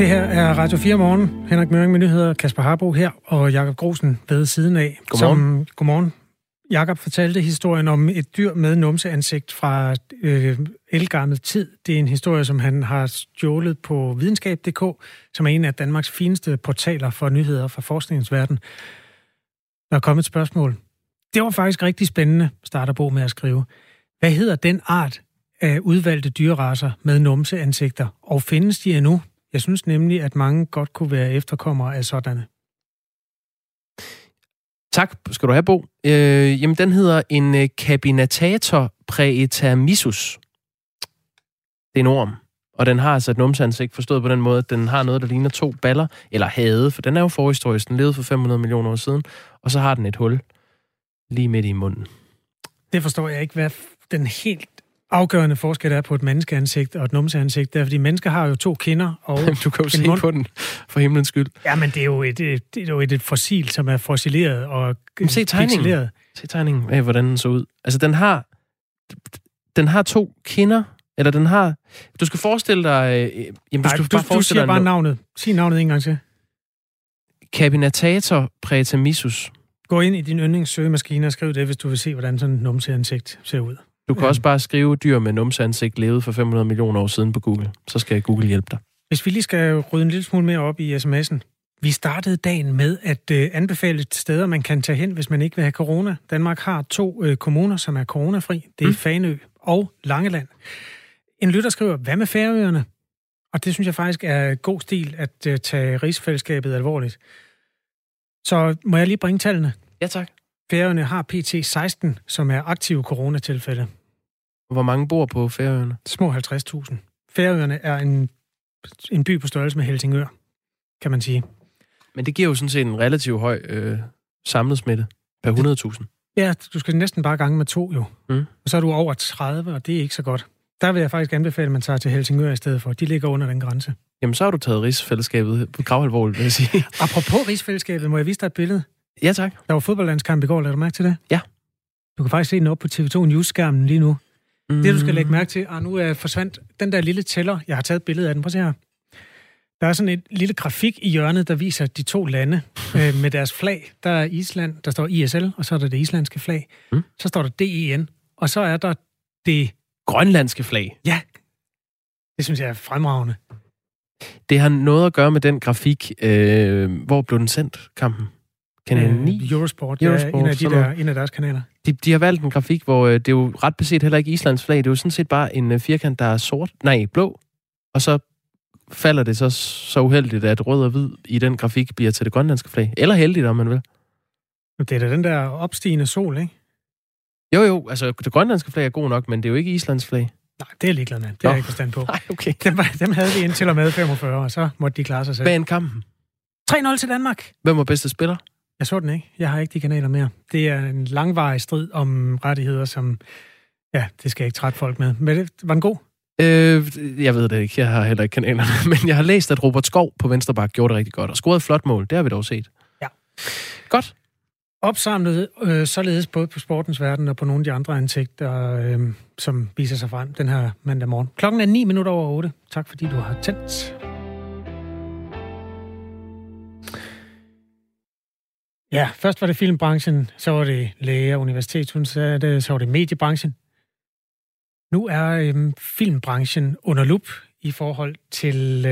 Det her er Radio 4 Morgen. Henrik Møring med nyheder, Kasper Harbo her og Jakob Grosen ved siden af. Godmorgen. Godmorgen. Jakob fortalte historien om et dyr med numseansigt fra ældgammel tid. Det er en historie, som han har stjålet på videnskab.dk, som er en af Danmarks fineste portaler for nyheder fra forskningsverden. Der er kommet et spørgsmål. Det var faktisk rigtig spændende, starter Bo med at skrive. Hvad hedder den art af udvalgte dyreracer med numseansigter, og findes de endnu? Jeg synes nemlig, at mange godt kunne være efterkommere af sådanne. Tak skal du have, Bo. Jamen, den hedder en Cabinatator pretemissus. Det er en orm, og den har altså et numseansigt, forstået på den måde, at den har noget, der ligner to baller, eller havde, for den er jo forhistorisk, den levede for 500 millioner år siden, og så har den et hul lige midt i munden. Det forstår jeg ikke, hvad den helt afgørende forskel er på et menneskeansigt og et numseansigt, der fordi mennesker har jo to kinder og du kan jo se mund. På den for himlens skyld. Ja, men det er jo et fossil, som er fossileret og pixeleret. Se tegningen af, hvordan den så ud. Altså den har to kinder, eller den har. Du skal forestille dig. Du siger bare navnet. Sig navnet en gang til. Cabinatator pretemissus. Gå ind i din yndlingssøgemaskine og skriv det, hvis du vil se, hvordan sådan et numseansigt ser ud. Du kan også bare skrive dyr med numseansigt levet for 500 millioner år siden på Google. Så skal Google hjælpe dig. Hvis vi lige skal rydde en lille smule mere op i sms'en. Vi startede dagen med at anbefale steder, man kan tage hen, hvis man ikke vil have corona. Danmark har to kommuner, som er coronafri. Det er Fanø og Langeland. En lytter skriver, hvad med Færøerne? Og det synes jeg faktisk er god stil at tage rigsfællesskabet alvorligt. Så må jeg lige bringe tallene? Ja, tak. Færøerne har PT 16, som er aktive coronatilfælde. Hvor mange bor på Færøerne? Små 50.000. Færøerne er en by på størrelse med Helsingør, kan man sige. Men det giver jo sådan set en relativt høj samlet smitte per 100.000. Ja, du skal næsten bare gange med 2 jo. Og så er du over 30, og det er ikke så godt. Der vil jeg faktisk anbefale, at man tager til Helsingør i stedet for. De ligger under den grænse. Jamen, så har du taget rigsfællesskabet på gravalvorligt, vil jeg sige. Apropos rigsfællesskabet, må jeg vise dig et billede? Ja, tak. Der var fodboldlandskamp i går, lagde du mærke til det? Ja. Du kan faktisk se den oppe på TV2 News-skærmen lige nu. Det, du skal lægge mærke til, nu er forsvandt den der lille tæller. Jeg har taget et billede af den. Prøv at se her. Der er sådan et lille grafik i hjørnet, der viser de to lande med deres flag. Der er Island, der står ISL, og så er der det islandske flag. Så står der DEN, og så er der det grønlandske flag. Ja, det synes jeg er fremragende. Det har noget at gøre med den grafik. Hvor blev den sendt, kampen? Kanal 9? Eurosport, ja, en af deres kanaler. De har valgt en grafik, hvor det er jo ret beset heller ikke Islands flag. Det er jo sådan set bare en firkant, der er blå. Og så falder det så uheldigt, at rød og hvid i den grafik bliver til det grønlandske flag. Eller heldigt, om man vil. Det er da den der opstigende sol, ikke? Jo, altså det grønlandske flag er god nok, men det er jo ikke Islands flag. Nej, det er ligeglad, mand. Det har jeg ikke forstand på. Nej, okay. Dem havde vi indtil og med 45, og så måtte de klare sig selv. Bag kampen. 3-0 til Danmark. Hvem var bedste spiller? Jeg så den ikke. Jeg har ikke de kanaler mere. Det er en langvarig strid om rettigheder, som... Ja, det skal jeg ikke trætte folk med. Men det var en god? Jeg ved det ikke. Jeg har heller ikke kanalerne. Men jeg har læst, at Robert Skov på Venstrebak gjorde det rigtig godt. Og scorede et flot mål. Det har vi dog set. Ja. Godt. Opsamlet således både på sportens verden og på nogle af de andre ansigter, som viser sig frem den her mandag morgen. Klokken er 8:09. Tak fordi du har tændt. Ja, først var det filmbranchen, så var det læger, universitetsundervisning, så var det mediebranchen. Nu er filmbranchen under lup i forhold til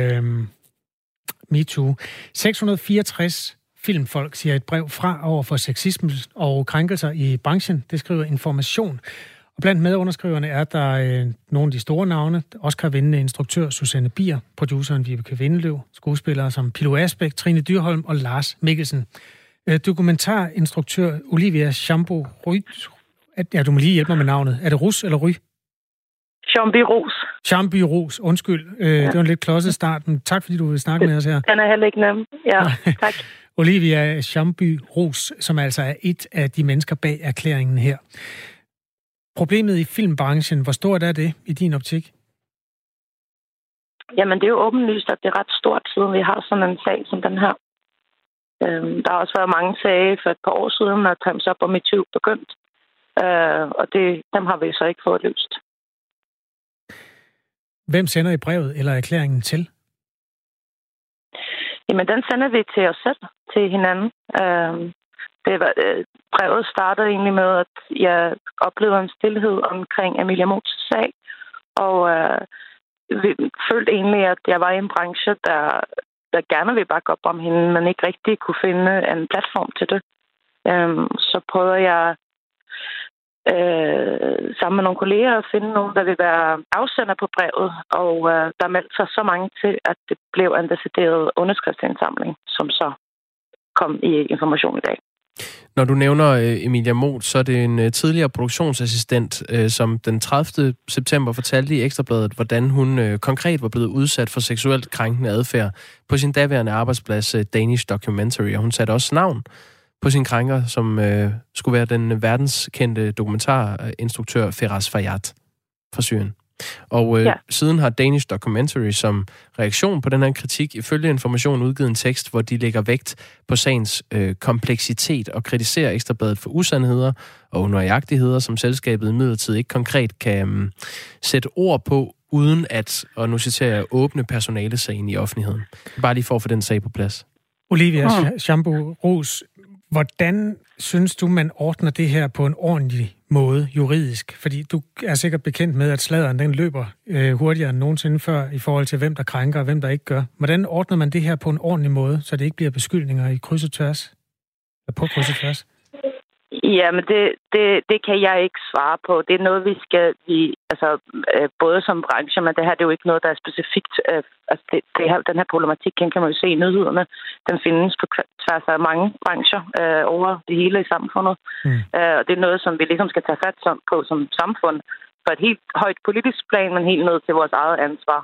MeToo. 664 filmfolk siger et brev fra over for sexisme og krænkelser i branchen. Det skriver Information. Og blandt medunderskriverne er der nogle af de store navne. Oscar-vindende instruktør Susanne Bier, produceren Vibeke Vindeløv, skuespillere som Pilou Asbæk, Trine Dyrholm og Lars Mikkelsen. Dokumentarinstruktør Olivia Chamby Rus. Ja, du må lige hjælpe mig med navnet. Er det Rus eller Ry? Chamby Rus. Chamby Rus, undskyld. Ja. Det var en lidt klodset start, men tak fordi du ville snakke med os her. Den er heller ikke nem. Ja, tak. Olivia Chamby Rus, som altså er et af de mennesker bag erklæringen her. Problemet i filmbranchen, hvor stort er det i din optik? Jamen, det er jo åbenlyst, at det er ret stort, siden vi har sådan en sag som den her. Der har også været mange sager for et par år siden, når Time's Up og MeToo begyndt. Og dem har vi så ikke fået løst. Hvem sender I brevet eller erklæringen til? Jamen, den sender vi til os selv, til hinanden. Brevet startede egentlig med, at jeg oplevede en stillhed omkring Emilia Moths sag, og vi følte egentlig, at jeg var i en branche, der gerne ville bakke op om hende, men ikke rigtig kunne finde en platform til det. Så prøvede jeg sammen med nogle kolleger at finde nogen, der ville være afsender på brevet, og der meldte sig så mange til, at det blev en decideret underskriftsindsamling, som så kom i Information i dag. Når du nævner Emilia Moth, så er det en tidligere produktionsassistent, som den 30. september fortalte i Ekstrabladet, hvordan hun konkret var blevet udsat for seksuelt krænkende adfærd på sin daværende arbejdsplads Danish Documentary, og hun satte også navn på sin krænker, som skulle være den verdenskendte dokumentarinstruktør Feras Fayyad fra Syrien. Og siden har Danish Documentary som reaktion på den her kritik ifølge Information udgivet en tekst, hvor de lægger vægt på sagens kompleksitet og kritiserer Ekstrabladet for usandheder og unøjagtigheder, som selskabet imidlertid ikke konkret kan sætte ord på, uden at, og nu citerer jeg, åbne personalesagen i offentligheden. Bare lige for at få den sag på plads. Olivia Chamby Rus, hvordan synes du, man ordner det her på en ordentlig måde juridisk? Fordi du er sikkert bekendt med, at sladderen den løber hurtigere end nogensinde før i forhold til, hvem der krænker og hvem der ikke gør. Hvordan ordner man det her på en ordentlig måde, så det ikke bliver beskyldninger i kryds og tværs? På kryds og tværs? Jamen, det kan jeg ikke svare på. Det er noget, vi skal... både som branche, men det her det er jo ikke noget, der er specifikt... den her problematik, kan man jo se i nyhederne. Den findes på tværs af mange brancher over det hele i samfundet. Og det er noget, som vi ligesom skal tage fat på som samfund. For et helt højt politisk plan, men helt ned til vores eget ansvar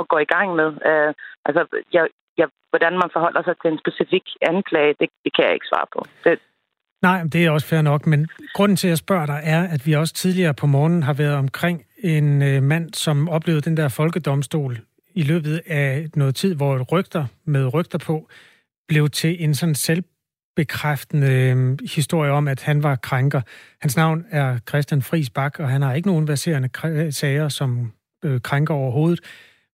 og gå i gang med. Hvordan man forholder sig til en specifik anklage, det kan jeg ikke svare på. Nej, det er også fair nok, men grunden til, at jeg spørger dig, er, at vi også tidligere på morgenen har været omkring en mand, som oplevede den der folkedomstol i løbet af noget tid, hvor rygter med rygter på blev til en sådan selvbekræftende historie om, at han var krænker. Hans navn er Christian Friis Bak, og han har ikke nogen verserende sager som krænker overhovedet.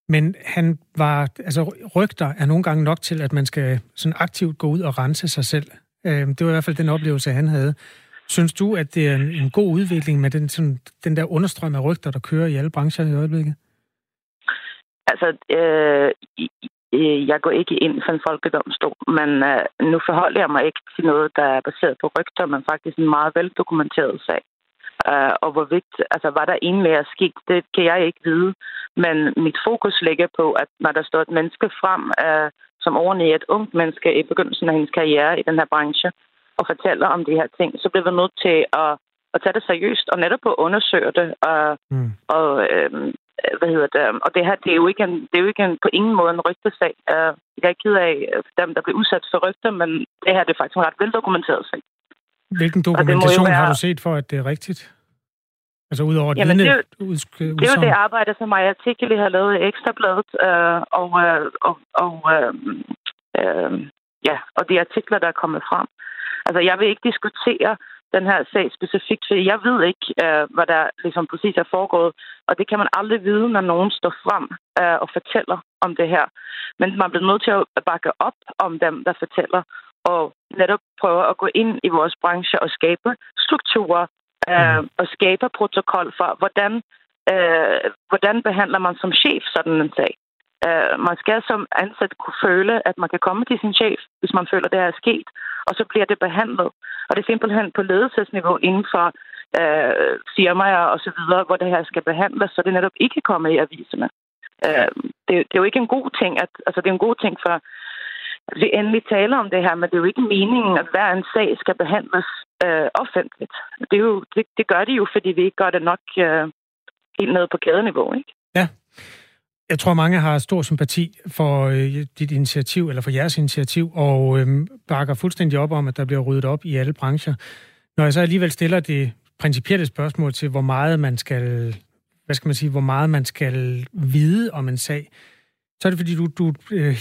Men han var, rygter er nogle gange nok til, at man skal sådan aktivt gå ud og rense sig selv. Det var i hvert fald den oplevelse, han havde. Synes du, at det er en god udvikling med den der understrøm af rygter, der kører i alle brancher i øjeblikket? Jeg går ikke ind for en folkedomstol, men nu forholder jeg mig ikke til noget, der er baseret på rygter, men faktisk en meget veldokumenteret sag. Og hvorvidt, hvad der egentlig er sket, det kan jeg ikke vide. Men mit fokus ligger på, at når der står et menneske frem, som overnæger et ungt menneske i begyndelsen af hendes karriere i den her branche, og fortæller om de her ting, så bliver vi nødt til at tage det seriøst og netop at undersøge det. Og det her, det er jo ikke en, på ingen måde en rygtesag. Jeg er ked af dem, der bliver udsat for rygter, men det her det er faktisk en ret veldokumenteret sag. Hvilken dokumentation har du set for, at det er rigtigt? Udover det vidne? Det er jo det arbejde, som Maja Tickeli har lavet i Ekstrabladet, og de artikler, der er kommet frem. Jeg vil ikke diskutere den her sag specifikt, for jeg ved ikke, hvad der ligesom præcis er foregået, og det kan man aldrig vide, når nogen står frem og fortæller om det her. Men man bliver nødt til at bakke op om dem, der fortæller, og netop prøver at gå ind i vores branche og skabe strukturer og skabe protokol for, hvordan behandler man som chef sådan en sag. Man skal som ansat kunne føle, at man kan komme til sin chef, hvis man føler, at det her er sket, og så bliver det behandlet. Og det er simpelthen på ledelsesniveau inden for firmaer og så videre, hvor det her skal behandles, så det netop ikke kommer i aviserne. Det er jo ikke en god ting, det er en god ting for at vi endelig taler om det her, men det er jo ikke meningen, at hver en sag skal behandles offentligt. Det gør de jo, fordi vi ikke gør det nok helt nede på kædeniveau, ikke? Ja. Jeg tror, mange har stor sympati for jeres initiativ, og bakker fuldstændig op om, at der bliver ryddet op i alle brancher. Når jeg så alligevel stiller det principielle spørgsmål til, hvor meget man skal vide om en sag, så er det, fordi du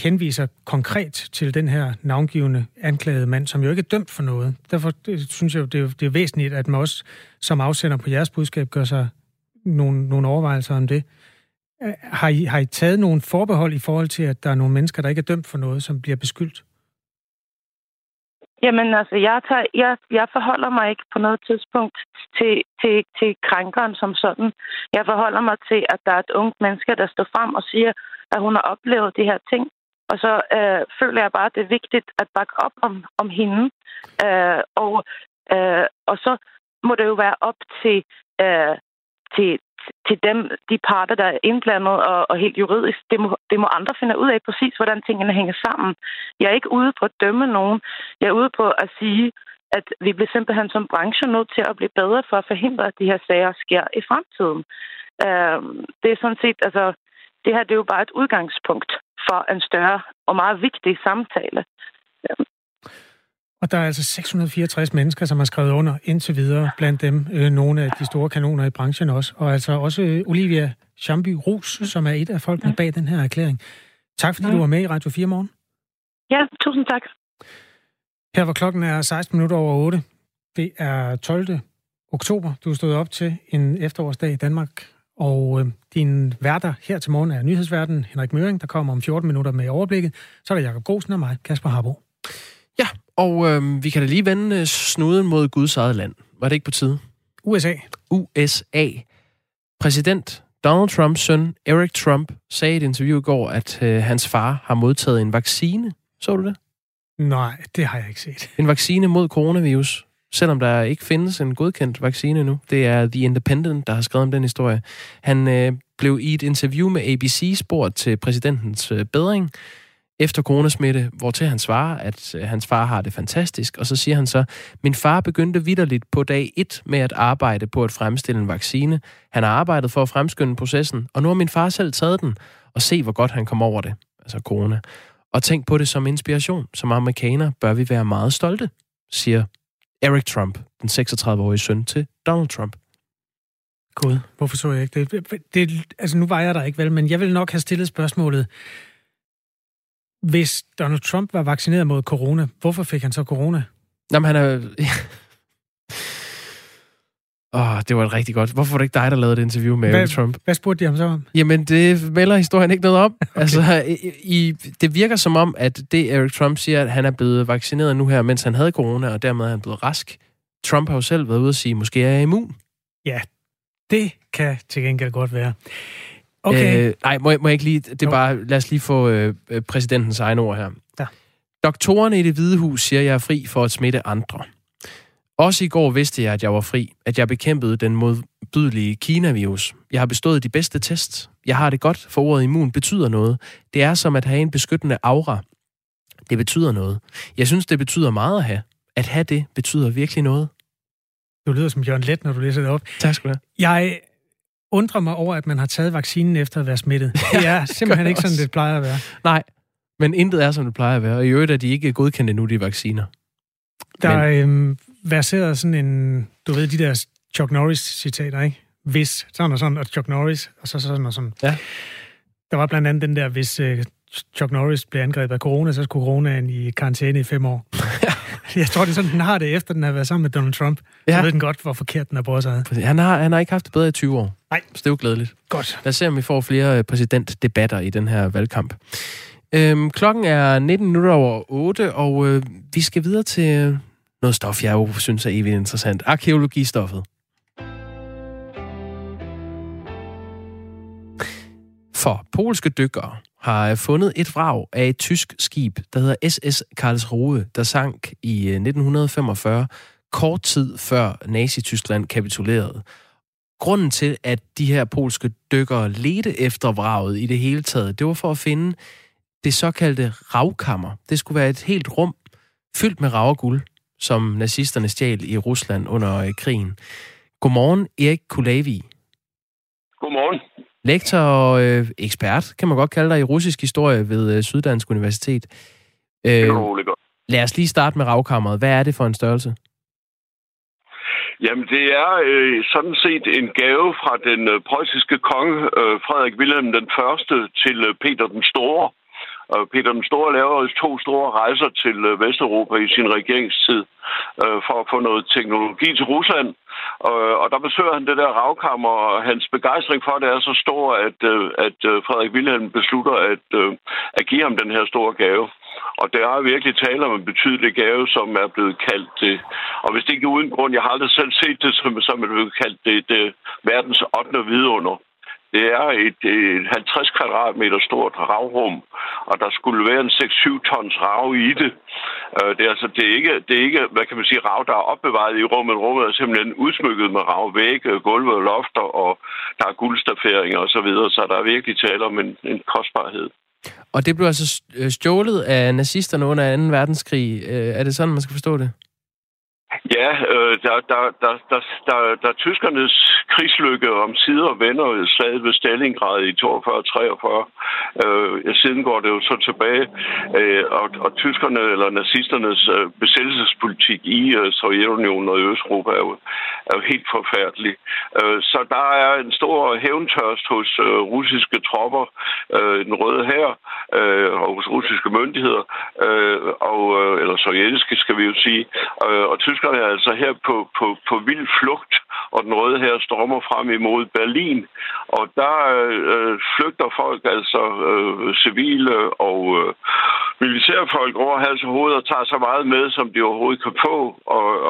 henviser konkret til den her navngivende anklagede mand, som jo ikke er dømt for noget. Derfor synes jeg, det er væsentligt, at man også som afsender på jeres budskab gør sig nogle overvejelser om det. Har I taget nogle forbehold i forhold til, at der er nogle mennesker, der ikke er dømt for noget, som bliver beskyldt? Jamen altså, jeg forholder mig ikke på noget tidspunkt til krænkeren som sådan. Jeg forholder mig til, at der er et ungt menneske, der står frem og siger, at hun har oplevet de her ting. Og så føler jeg bare, at det er vigtigt at bakke op om hende. Og så må det jo være op til dem, de parter, der er indblandet og helt juridisk. Det må andre finde ud af præcis, hvordan tingene hænger sammen. Jeg er ikke ude på at dømme nogen. Jeg er ude på at sige, at vi bliver simpelthen som branche nødt til at blive bedre for at forhindre, at de her sager sker i fremtiden. Det er sådan set, altså, det her det er jo bare et udgangspunkt for en større og meget vigtig samtale. Og der er altså 664 mennesker, som har skrevet under indtil videre, blandt dem nogle af de store kanoner i branchen også. Og altså også Olivia Chamby Rus, som er et af folkene bag den her erklæring. Tak fordi du var med i Radio 4 morgen. Ja, tusind tak. Her var klokken er 8:16. Det er 12. oktober, du stod op til en efterårsdag i Danmark. Og din værter her til morgen er nyhedsverden Henrik Møring, der kommer om 14 minutter med overblikket. Så er der Jakob Grosen og mig, Kasper Harbo. Ja, og vi kan da lige vende snuden mod Guds eget land. Var det ikke på tide? USA. Præsident Donald Trumps søn, Eric Trump, sagde i et interview i går, at hans far har modtaget en vaccine. Så du det? Nej, det har jeg ikke set. En vaccine mod coronavirus, selvom der ikke findes en godkendt vaccine nu. Det er The Independent, der har skrevet om den historie. Han blev i et interview med ABC spurgt til præsidentens bedring efter coronasmitte, hvortil han svarer, at hans far har det fantastisk. Og så siger han så, min far begyndte vitterligt på dag 1 med at arbejde på at fremstille en vaccine. Han har arbejdet for at fremskynde processen, og nu har min far selv taget den. Og se, hvor godt han kom over det, altså corona. Og tænk på det som inspiration. Som amerikaner bør vi være meget stolte, siger Eric Trump, den 36-årige søn til Donald Trump. God, hvorfor så jeg ikke det? Altså, nu var jeg der ikke, vel, men jeg ville nok have stillet spørgsmålet, hvis Donald Trump var vaccineret mod corona, hvorfor fik han så corona? Jamen, han er... det var et rigtig godt. Hvorfor var det ikke dig, der lavede det interview med Eric Trump? Hvad spurgte de ham så om? Jamen, det melder historien ikke noget om. Okay. Altså, det virker som om, at det Eric Trump siger, at han er blevet vaccineret nu her, mens han havde corona, og dermed er han blevet rask. Trump har jo selv været ude og sige, måske er jeg immun. Ja, det kan til gengæld godt være. Okay. Må jeg ikke lige... Det er bare, lad os lige få præsidentens egen ord her. Ja. Doktorerne i Det Hvide Hus siger, at jeg er fri for at smitte andre. Også i går vidste jeg, at jeg var fri. At jeg bekæmpede den modbydelige Kina-virus. Jeg har bestået de bedste tests. Jeg har det godt, for ordet immun betyder noget. Det er som at have en beskyttende aura. Det betyder noget. Jeg synes, det betyder meget at have. At have det betyder virkelig noget. Du lyder som Jørgen Leth, når du læser det op. Tak skal du have. Jeg undrer mig over, at man har taget vaccinen efter at være smittet. Det er simpelthen ikke sådan, det plejer at være. Nej, men intet er, som det plejer at være. Og i øvrigt er de ikke godkendt endnu, de vacciner. Der verserer sådan en... Du ved de der Chuck Norris-citater, ikke? Hvis sådan og sådan, og Chuck Norris, og så sådan og sådan. Ja. Der var blandt andet den der, hvis Chuck Norris blev angrebet af corona, så skulle coronaen i karantæne i 5 år. Ja. Jeg tror, det er sådan, den har det, efter den har været sammen med Donald Trump. Ja. Så ved den godt, hvor forkert den har brugt sig. Han har ikke haft det bedre i 20 år. Nej. Så det er jo glædeligt. Godt. Lad os se, om vi får flere præsidentdebatter i den her valgkamp. Klokken er 8:19, og vi skal videre til noget stof, jeg jo synes er evigt interessant. Arkæologistoffet. For polske dykkere har fundet et vrag af et tysk skib, der hedder SS Karlsruhe, der sank i 1945, kort tid før Nazi-Tyskland kapitulerede. Grunden til, at de her polske dykkere ledte efter vraget i det hele taget, det var for at finde det såkaldte ravkammer. Det skulle være et helt rum fyldt med rav og guld, som nazisterne stjal i Rusland under krigen. Godmorgen, Erik Kulavig. Godmorgen. Lektor og ekspert, kan man godt kalde dig, i russisk historie ved Syddansk Universitet. Lad os lige starte med ravkammeret. Hvad er det for en størrelse? Jamen, det er sådan set en gave fra den preussiske konge Frederik Wilhelm I til Peter den Store. Og Peter den Store laver også 2 store rejser til Vesteuropa i sin regeringstid for at få noget teknologi til Rusland. Og der besøger han det der ravkammer, og hans begejstring for det er så stor, at Frederik Wilhelm beslutter at give ham den her store gave. Og der er virkelig tale om en betydelig gave, som er blevet kaldt det. Og hvis det ikke er uden grund, jeg har aldrig selv set det, som er blevet kaldt det verdens 8. vidunder. Det er et 50 kvadratmeter stort ravrum, og der skulle være en 6-7 tons rav i det. Det er altså det er ikke, hvad kan man sige, rav, der er opbevaret i rummet. Rummet er simpelthen udsmykket med ravvægge, gulve og lofter, og der er guldstaferinger osv., så der er virkelig tale om en kostbarhed. Og det blev altså stjålet af nazisterne under 2. verdenskrig. Er det sådan, man skal forstå det? Ja, da tyskernes krigslykke om sider vender slaget ved Stalingrad i 42-43, siden går det jo så tilbage, og tyskerne eller nazisternes besættelsespolitik i Sovjetunionen og i Østeuropa er jo helt forfærdelig. Så der er en stor hævntørst hos russiske tropper, den røde hær, og hos russiske myndigheder, eller sovjetiske, skal vi jo sige, og tyskerne er altså her på vild flugt, og den røde her stormer frem imod Berlin. Og der flygter folk, altså civile og militærfolk over hals og hoved, og tager så meget med, som de overhovedet kan få.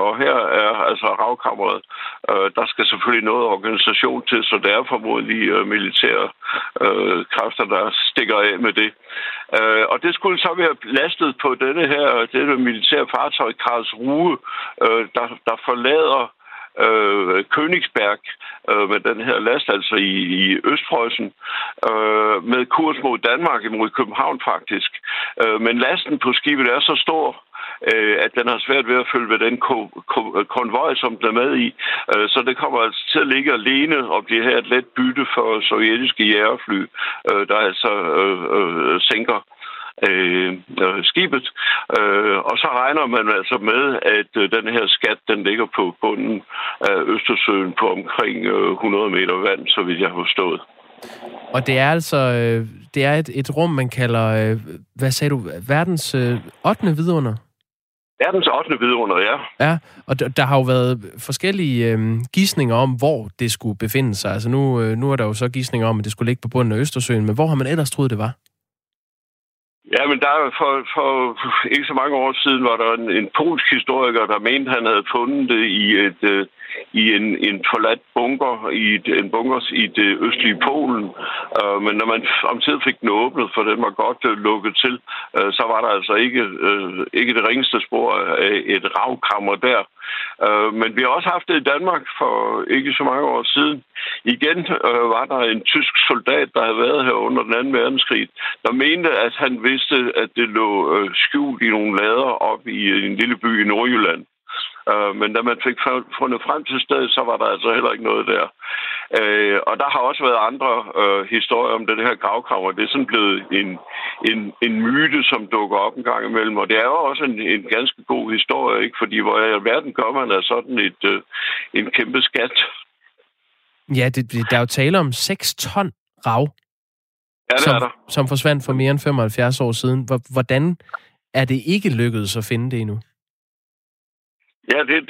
Og her er altså ravkammeret. Der skal selvfølgelig noget organisation til, så det er formodentlig militære kræfter, der stikker af med det. Og det skulle så være lastet på dette militære fartøj, Karlsruhe, der forlader Königsberg med den her last, altså i Østpreussen, med kurs mod Danmark, imod København faktisk. Men lasten på skibet er så stor, at den har svært ved at følge ved den konvoj, som den er med i. Så det kommer altså til at ligge alene og blive her et let bytte for sovjetiske jagerfly, der altså sænker skibet, og så regner man altså med, at den her skat, den ligger på bunden af Østersøen på omkring 100 meter vand, så vidt jeg har forstået. Og det er altså et rum, man kalder, hvad sagde du, verdens 8. vidunder? Verdens 8. vidunder, ja. Ja, og der har jo været forskellige gisninger om, hvor det skulle befinde sig. Altså nu er der jo så gisninger om, at det skulle ligge på bunden af Østersøen, men hvor har man ellers troet, det var? Ja, men der for ikke så mange år siden var der en polsk historiker, der mente, han havde fundet det i en forladt bunker i det østlige Polen. Men når man omtid fik den åbnet, for den var godt lukket til, så var der altså ikke det ringeste spor af et ravkammer der. Men vi har også haft det i Danmark for ikke så mange år siden. Igen var der en tysk soldat, der havde været her under den 2. verdenskrig, der mente, at han vidste, at det lå skjult i nogle lader op i en lille by i Nordjylland. Men da man fik fundet frem til stedet, så var der altså heller ikke noget der. Og der har også været andre historier om den her gravkammer. Det er sådan blevet en myte, som dukker op en gang imellem. Og det er jo også en ganske god historie, ikke? Fordi hvor i verden gør man af sådan en kæmpe skat? Ja, der er jo tale om 6 ton rav, ja, som forsvandt for mere end 75 år siden. Hvordan er det ikke lykkedes at finde det endnu? Ja, det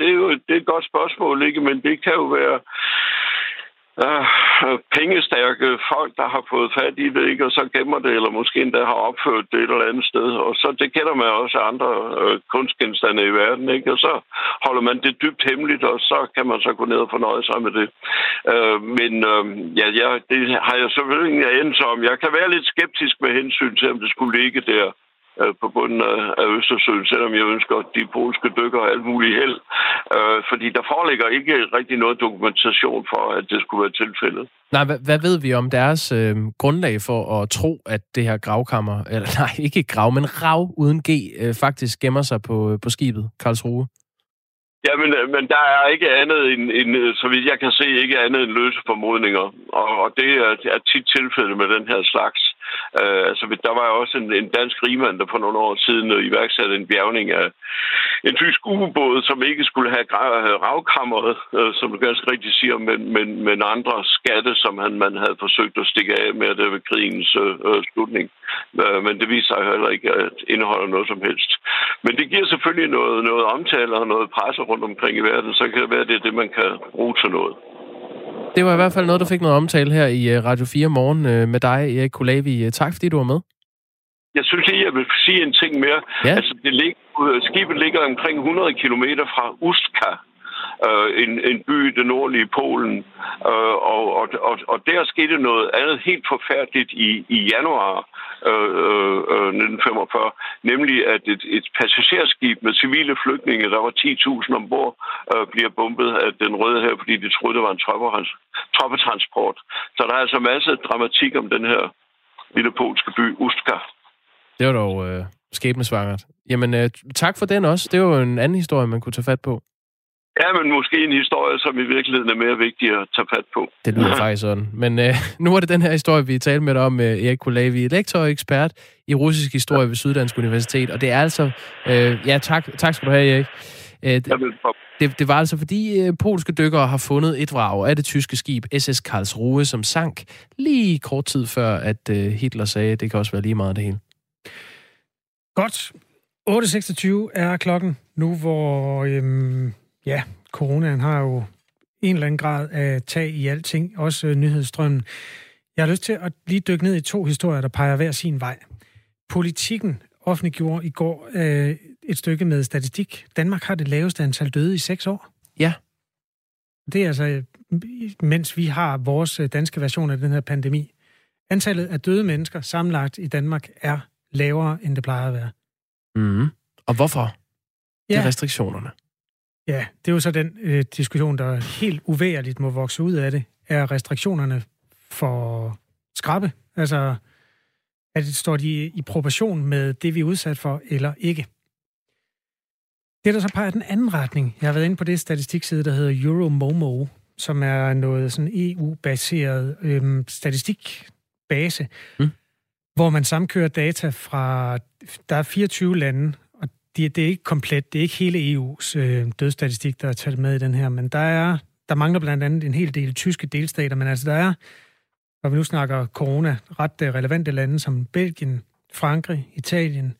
er jo et godt spørgsmål, ikke? Men det kan jo være pengestærke folk, der har fået fat i det, ikke? Og så gemmer det, eller måske endda har opført det et eller andet sted. Og så det kender man også andre kunstgenstande i verden, ikke? Og så holder man det dybt hemmeligt, og så kan man så gå ned og fornøje sig med det. Men det har jeg selvfølgelig ingen anelse om. Jeg kan være lidt skeptisk med hensyn til, om det skulle ligge der på bunden af Østersøen, selvom jeg ønsker de polske dykker og alt muligt held. Fordi der foreligger ikke rigtig noget dokumentation for, at det skulle være tilfældet. Nej, hvad ved vi om deres grundlag for at tro, at det her gravkammer, eller nej, ikke grav, men rav uden G, faktisk gemmer sig på skibet Karlsruhe? Ja, men der er ikke andet end, så vidt jeg kan se, ikke andet end løse formodninger. Og det er tit tilfældet med den her slags. Altså, der var jo også en dansk rigmand, der for nogle år siden iværksatte en bjergning af en tysk ubåd, som ikke skulle have ravkammeret, som du ganske rigtigt siger, men andre skatte, som man havde forsøgt at stikke af med det ved krigens slutning. Men det viser sig heller ikke at indeholde noget som helst. Men det giver selvfølgelig noget omtale og noget presse rundt omkring i verden, så kan det være, det er det, man kan bruge til noget. Det var i hvert fald noget, der fik noget omtale her i Radio 4 Morgen med dig, Erik Kulavig. Tak, fordi du var med. Jeg synes lige, jeg vil sige en ting mere. Ja. Altså, skibet ligger omkring 100 kilometer fra Ustka, en by i det nordlige Polen. Og der skete noget andet helt forfærdeligt i januar 1945, nemlig at et passagerskib med civile flygtninge, der var 10.000 ombord, bliver bombet af den røde her, fordi de troede, det var en troppetransport. Så der er altså masse dramatik om den her lille polske by Ustka. Det var dog skæbnesvangert. Jamen, tak for den også. Det var jo en anden historie, man kunne tage fat på. Ja, men måske en historie, som i virkeligheden er mere vigtig at tage fat på. Det lyder faktisk sådan. Men nu er det den her historie, vi taler med dig om, Erik Kulavig, lektor og ekspert i russisk historie ved Syddansk Universitet. Og det er altså... tak skal du have, Erik. Det var altså, fordi polske dykkere har fundet et vrag af det tyske skib SS Karlsruhe, som sank lige kort tid før, at Hitler sagde, at det kan også være lige meget det hele. Godt. 8.26 er klokken nu, hvor... Ja, coronaen har jo en eller anden grad af tag i alting, også nyhedsstrømmen. Jeg har lyst til at lige dykke ned i to historier, der peger hver sin vej. Politiken offentliggjorde i går et stykke med statistik. Danmark har det laveste antal døde i 6 år. Ja. Det er altså, mens vi har vores danske version af den her pandemi. Antallet af døde mennesker sammenlagt i Danmark er lavere, end det plejer at være. Mm. Og hvorfor? Ja. Det er restriktionerne. Ja, det er jo så den diskussion, der helt uværligt må vokse ud af det. Er restriktionerne for skrappe? Altså, står de i proportion med det, vi er udsat for, eller ikke? Det, der så peger den anden retning. Jeg har været inde på det statistikside, der hedder Euromomo, som er noget sådan EU-baseret statistikbase, hvor man samkører data fra... Der er 24 lande... Det er ikke komplet, det er ikke hele EU's dødsstatistik, der er talt med i den her, men der mangler blandt andet en hel del tyske delstater, men altså der er, når vi nu snakker corona, ret relevante lande som Belgien, Frankrig, Italien,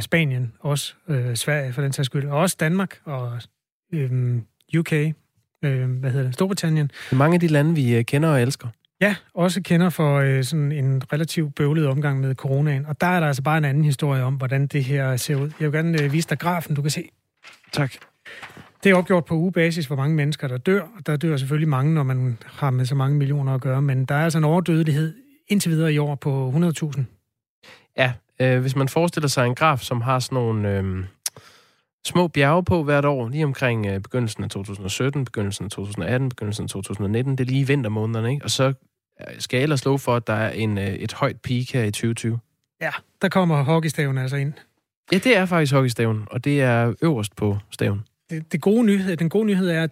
Spanien, også Sverige for den sags skyld, og også Danmark og UK, Storbritannien. Mange af de lande, vi kender og elsker. Ja, også kender for sådan en relativt bøvlet omgang med coronaen. Og der er der altså bare en anden historie om, hvordan det her ser ud. Jeg vil gerne vise dig grafen, du kan se. Tak. Det er opgjort på ugebasis, hvor mange mennesker der dør. Og der dør selvfølgelig mange, når man har med så mange millioner at gøre. Men der er altså en overdødelighed indtil videre i år på 100.000. Ja, hvis man forestiller sig en graf, som har sådan nogle små bjerge på hvert år, lige omkring begyndelsen af 2017, begyndelsen af 2018, begyndelsen af 2019, det er lige vintermånederne, ikke? Og så skal jeg ellers love for, at der er et højt peak her i 2020. Ja, der kommer hockeystaven altså ind. Ja, det er faktisk hockeystaven, og det er øverst på staven. Den gode nyhed er,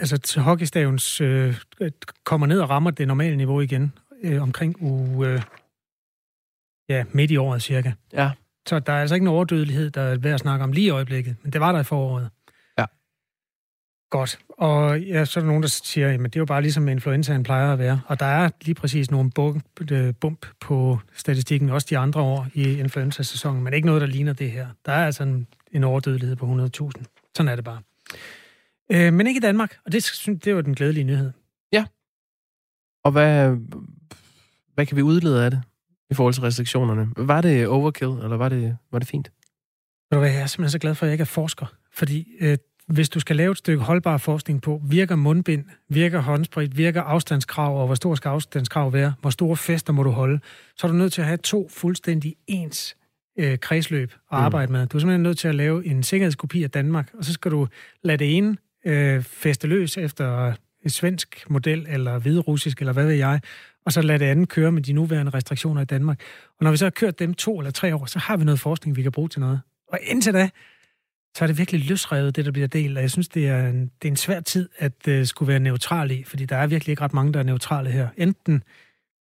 at hockeystaven kommer ned og rammer det normale niveau igen, omkring midt i året cirka. Ja. Så der er altså ikke en overdødelighed, der er værd at snakke om lige i øjeblikket, men det var der i foråret. Godt. Og så er der nogen, der siger, at det er jo bare ligesom influenzaen plejer at være. Og der er lige præcis nogle bump på statistikken, også de andre år i influenza-sæsonen, men ikke noget, der ligner det her. Der er altså en overdødelighed på 100.000. Sådan er det bare. Men ikke i Danmark, og det var den glædelige nyhed. Ja. Og hvad kan vi udlede af det i forhold til restriktionerne? Var det overkill, eller var det fint? Jeg er simpelthen så glad for, at jeg ikke er forsker, fordi... Hvis du skal lave et stykke holdbar forskning på, virker mundbind, virker håndsprit, virker afstandskrav, og hvor stor skal afstandskrav være, hvor store fester må du holde, så er du nødt til at have 2 fuldstændig ens kredsløb at arbejde med. Du er simpelthen nødt til at lave en sikkerhedskopi af Danmark, og så skal du lade det ene feste løs efter svensk model, eller hviderussisk, eller hvad ved jeg, og så lade det andet køre med de nuværende restriktioner i Danmark. Og når vi så har kørt dem 2 eller 3 år, så har vi noget forskning, vi kan bruge til noget. Og indtil da, så er det virkelig løsrevet, det der bliver delt, og jeg synes, det er en svær tid at skulle være neutral i, fordi der er virkelig ikke ret mange, der er neutrale her. Enten,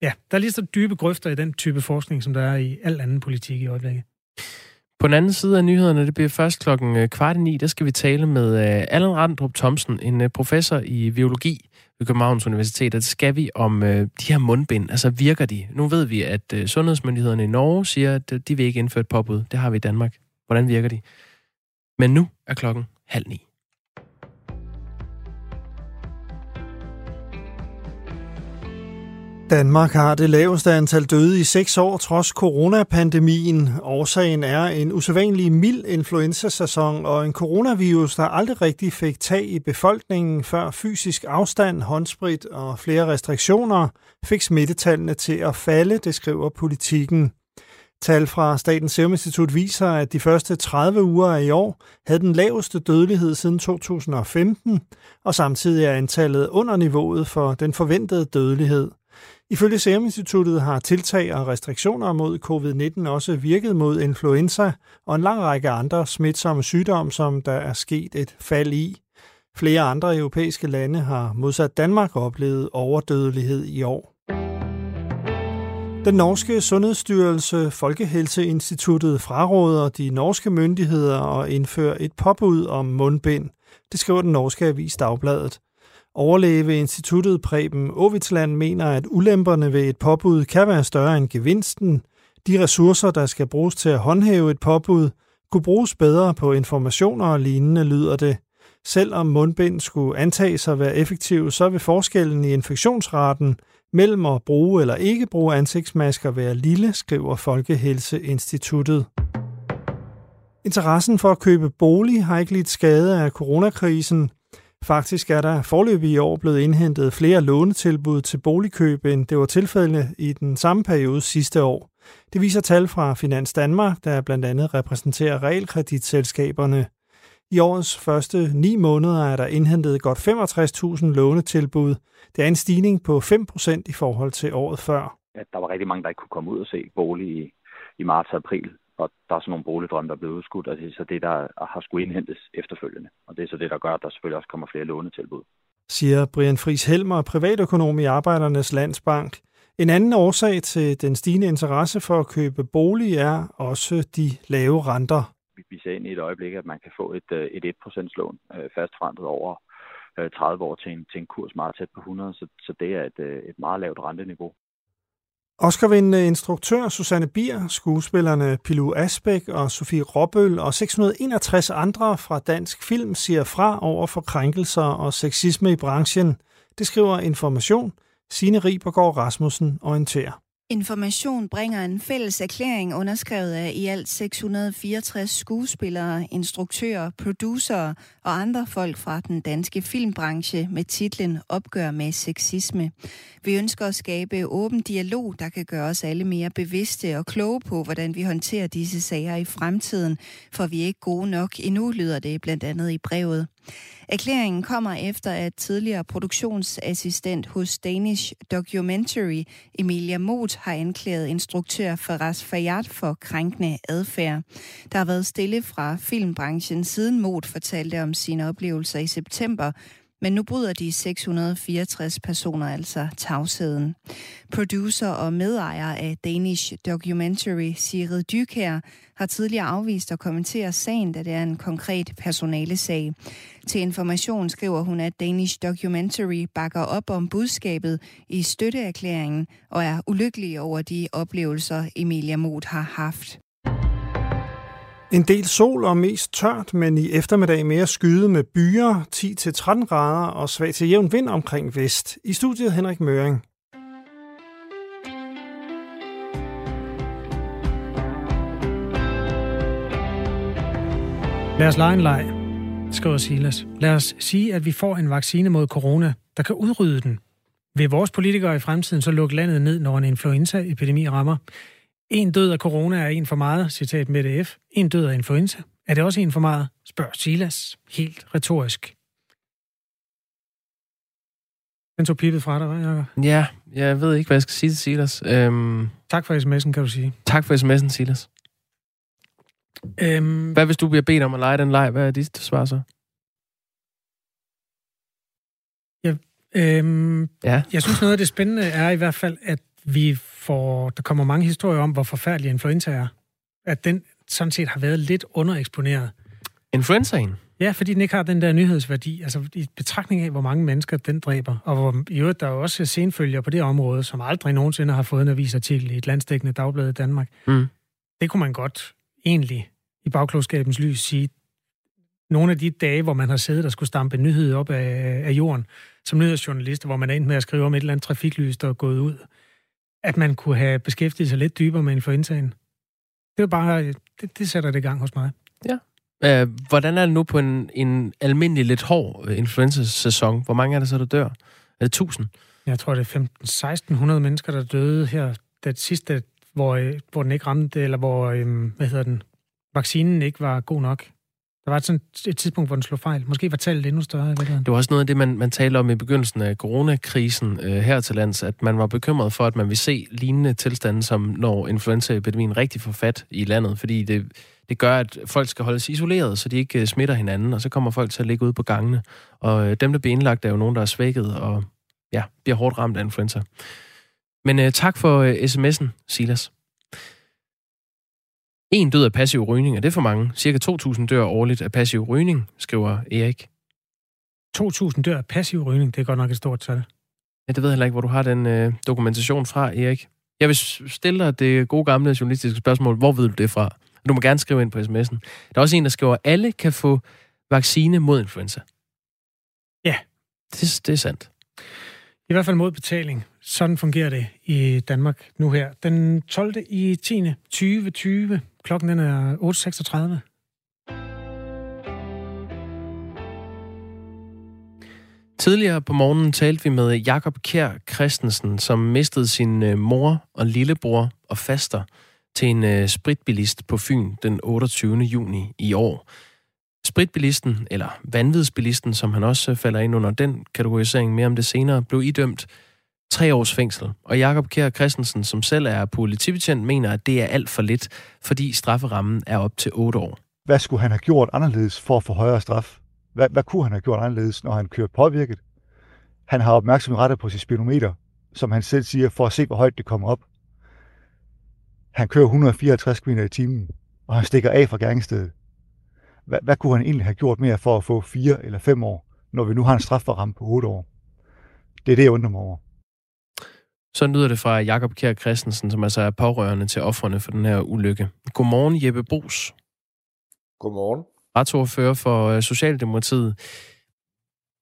ja, der er lige så dybe grøfter i den type forskning, som der er i al anden politik i øjeblikket. På den anden side af nyhederne, det bliver først 8:45, der skal vi tale med Allan Randrup Thomsen, en professor i biologi ved Københavns Universitet, og det skal vi om de her mundbind. Altså, virker de? Nu ved vi, at sundhedsmyndighederne i Norge siger, at de vil ikke indføre et påbud. Det har vi i Danmark. Hvordan virker de? Men nu er 8:30. Danmark har det laveste antal døde i 6 år trods coronapandemien. Årsagen er en usædvanlig mild influenzasæson og en coronavirus, der aldrig rigtig fik tag i befolkningen, før fysisk afstand, håndsprit og flere restriktioner fik smittetallene til at falde, det skriver Politiken. Tal fra Statens Serum Institut viser, at de første 30 uger i år havde den laveste dødelighed siden 2015, og samtidig er antallet under niveauet for den forventede dødelighed. Ifølge Serum Instituttet har tiltag og restriktioner mod covid-19 også virket mod influenza og en lang række andre smitsomme sygdomme, som der er sket et fald i. Flere andre europæiske lande har modsat Danmark oplevet overdødelighed i år. Den norske sundhedsstyrelse Folkehelseinstituttet fraråder de norske myndigheder at indføre et påbud om mundbind. Det skriver den norske avis Dagbladet. Overlæge ved instituttet Preben Aavitsland mener, at ulemperne ved et påbud kan være større end gevinsten. De ressourcer, der skal bruges til at håndhæve et påbud, kunne bruges bedre på informationer og lignende, lyder det. Selvom mundbind skulle antages at være effektive, så vil forskellen i infektionsraten mellem at bruge eller ikke bruge ansigtsmasker være lille, skriver Folkehelseinstituttet. Interessen for at købe bolig har ikke lidt skade af coronakrisen. Faktisk er der foreløbig i år blevet indhentet flere lånetilbud til boligkøb, end det var tilfældet i den samme periode sidste år. Det viser tal fra Finans Danmark, der blandt andet repræsenterer realkreditselskaberne. I årets første 9 måneder er der indhentet godt 65.000 lånetilbud. Det er en stigning på 5% i forhold til året før. Der var rigtig mange, der ikke kunne komme ud og se bolig i marts og april. Og der er sådan nogle boligdrømme, der er blevet udskudt, og det er så det, der har skulle indhentes efterfølgende. Og det er så det, der gør, at der selvfølgelig også kommer flere lånetilbud. Siger Brian Friis Helmer, privatøkonom i Arbejdernes Landsbank. En anden årsag til den stigende interesse for at købe bolig er også de lave renter. Vi ser ind i et øjeblik, at man kan få et 1%-lån fastforrentet over 30 år til en kurs meget tæt på 100, så det er et meget lavt renteniveau. Oscarvindende instruktør Susanne Bier, skuespillerne Pilou Asbæk og Sofie Råbøl og 661 andre fra dansk film siger fra over for krænkelser og sexisme i branchen. Det skriver Information. Signe Ribergaard Rasmussen orienterer. Information bringer en fælles erklæring underskrevet af i alt 664 skuespillere, instruktører, producere og andre folk fra den danske filmbranche med titlen Opgør med sexisme. Vi ønsker at skabe åben dialog, der kan gøre os alle mere bevidste og kloge på, hvordan vi håndterer disse sager i fremtiden, for vi er ikke gode nok endnu, lyder det blandt andet i brevet. Erklæringen kommer efter, at tidligere produktionsassistent hos Danish Documentary, Emilia Moth, har anklaget instruktør Feras Fayyad for krænkende adfærd. Der har været stille fra filmbranchen siden Moth fortalte om sine oplevelser i september, men nu bryder de 664 personer altså tavsheden. Producer og medejer af Danish Documentary, Sigrid Dykjær, har tidligere afvist at kommentere sagen, da det er en konkret personalesag. Til Information skriver hun, at Danish Documentary bakker op om budskabet i støtteerklæringen og er ulykkelig over de oplevelser, Emilia Moth har haft. En del sol og mest tørt, men i eftermiddag mere skyde med byer, 10-13 grader og svag til jævn vind omkring vest. I studiet Henrik Møring. Lad os lege en leg, skriver Silas. Lad os sige, at vi får en vaccine mod corona, der kan udrydde den. Vil vores politikere i fremtiden så lukke landet ned, når en influenzaepidemi rammer? En død af corona er en for meget, citat Mette F. En død af influenza. Er det også en for meget? Spørger Silas. Helt retorisk. Den tog pippet fra dig, var Jakob? Ja, jeg ved ikke, hvad jeg skal sige til Silas. Tak for sms'en, kan du sige. Tak for sms'en, Silas. Hvad hvis du bliver bedt om at lege den leg? Hvad er dit svar så? Jeg synes, noget af det spændende er i hvert fald, at vi får... Der kommer mange historier om, hvor forfærdelig influenza er. At den sådan set har været lidt undereksponeret. Influenzaen? Ja, fordi den ikke har den der nyhedsværdi. Altså i betragtning af, hvor mange mennesker den dræber. Og hvor, i øvrigt, der er jo også senfølger på det område, som aldrig nogensinde har fået en avisartikel i et landsdækkende dagblad i Danmark. Mm. Det kunne man godt egentlig i bagklodskabens lys sige. Nogle af de dage, hvor man har siddet og skulle stampe en nyhed op af jorden, som nyhedsjournalist, hvor man er endt med at skrive om et eller andet trafiklys, der er gået ud, at man kunne have beskæftiget sig lidt dybere med influenzaen. Det er bare, det sætter det i gang hos mig. Ja. Hvordan er det nu på en almindelig, lidt hård influenza-sæson? Hvor mange er der så, der dør? Er det 1000? Jeg tror, det er 1.500-1.600 mennesker, der døde her det sidste, hvor den ikke ramte, eller hvor, vaccinen ikke var god nok. Der var sådan et tidspunkt, hvor den slog fejl. Måske var tallet endnu større. Det var også noget af det, man talte om i begyndelsen af coronakrisen her til lands, at man var bekymret for, at man ville se lignende tilstande, som når influenzaepidemien rigtig får fat i landet, fordi det gør, at folk skal holdes isoleret, så de ikke smitter hinanden, og så kommer folk til at ligge ude på gangene. Og dem, der bliver indlagt, er jo nogen, der er svækket og ja, bliver hårdt ramt af influenza. Men tak for sms'en, Silas. 1 død af passiv rygning, og det er for mange. Cirka 2.000 dør årligt af passiv rygning, skriver Erik. 2.000 dør af passiv rygning, det er godt nok et stort tal. Ja, det ved jeg heller ikke, hvor du har den dokumentation fra, Erik. Jeg vil stille dig det gode gamle journalistiske spørgsmål. Hvor ved du det fra? Du må gerne skrive ind på sms'en. Der er også en, der skriver, at alle kan få vaccine mod influenza. Ja. Det er sandt. I hvert fald mod betaling. Sådan fungerer det i Danmark nu her. Den 12.10.2020. Klokken den er 8.36. Tidligere på morgenen talte vi med Jakob Kjær Christensen, som mistede sin mor og lillebror og faster til en spritbilist på Fyn den 28. juni i år. Spritbilisten, eller vanvidsbilisten, som han også falder ind under den kategorisering, mere om det senere, blev idømt 3 års fængsel. Og Jakob Kjær Christensen, som selv er politibetjent, mener, at det er alt for lidt, fordi strafferammen er op til 8 år. Hvad skulle han have gjort anderledes for at få højere straf? Hvad kunne han have gjort anderledes, når han kørte påvirket? Han har opmærksomhed rettet på sit speedometer, som han selv siger, for at se, hvor højt det kommer op. Han kører 154 km i timen, og han stikker af fra gerningsstedet. Hvad kunne han egentlig have gjort mere for at få 4 eller 5 år, når vi nu har en strafferamme på 8 år? Det er det, jeg undrer mig over. Så lyder det fra Jakob Kjær Christensen, som altså er pårørende til ofrene for den her ulykke. Godmorgen, Jeppe Bruus. Godmorgen. Retsordfører for Socialdemokratiet.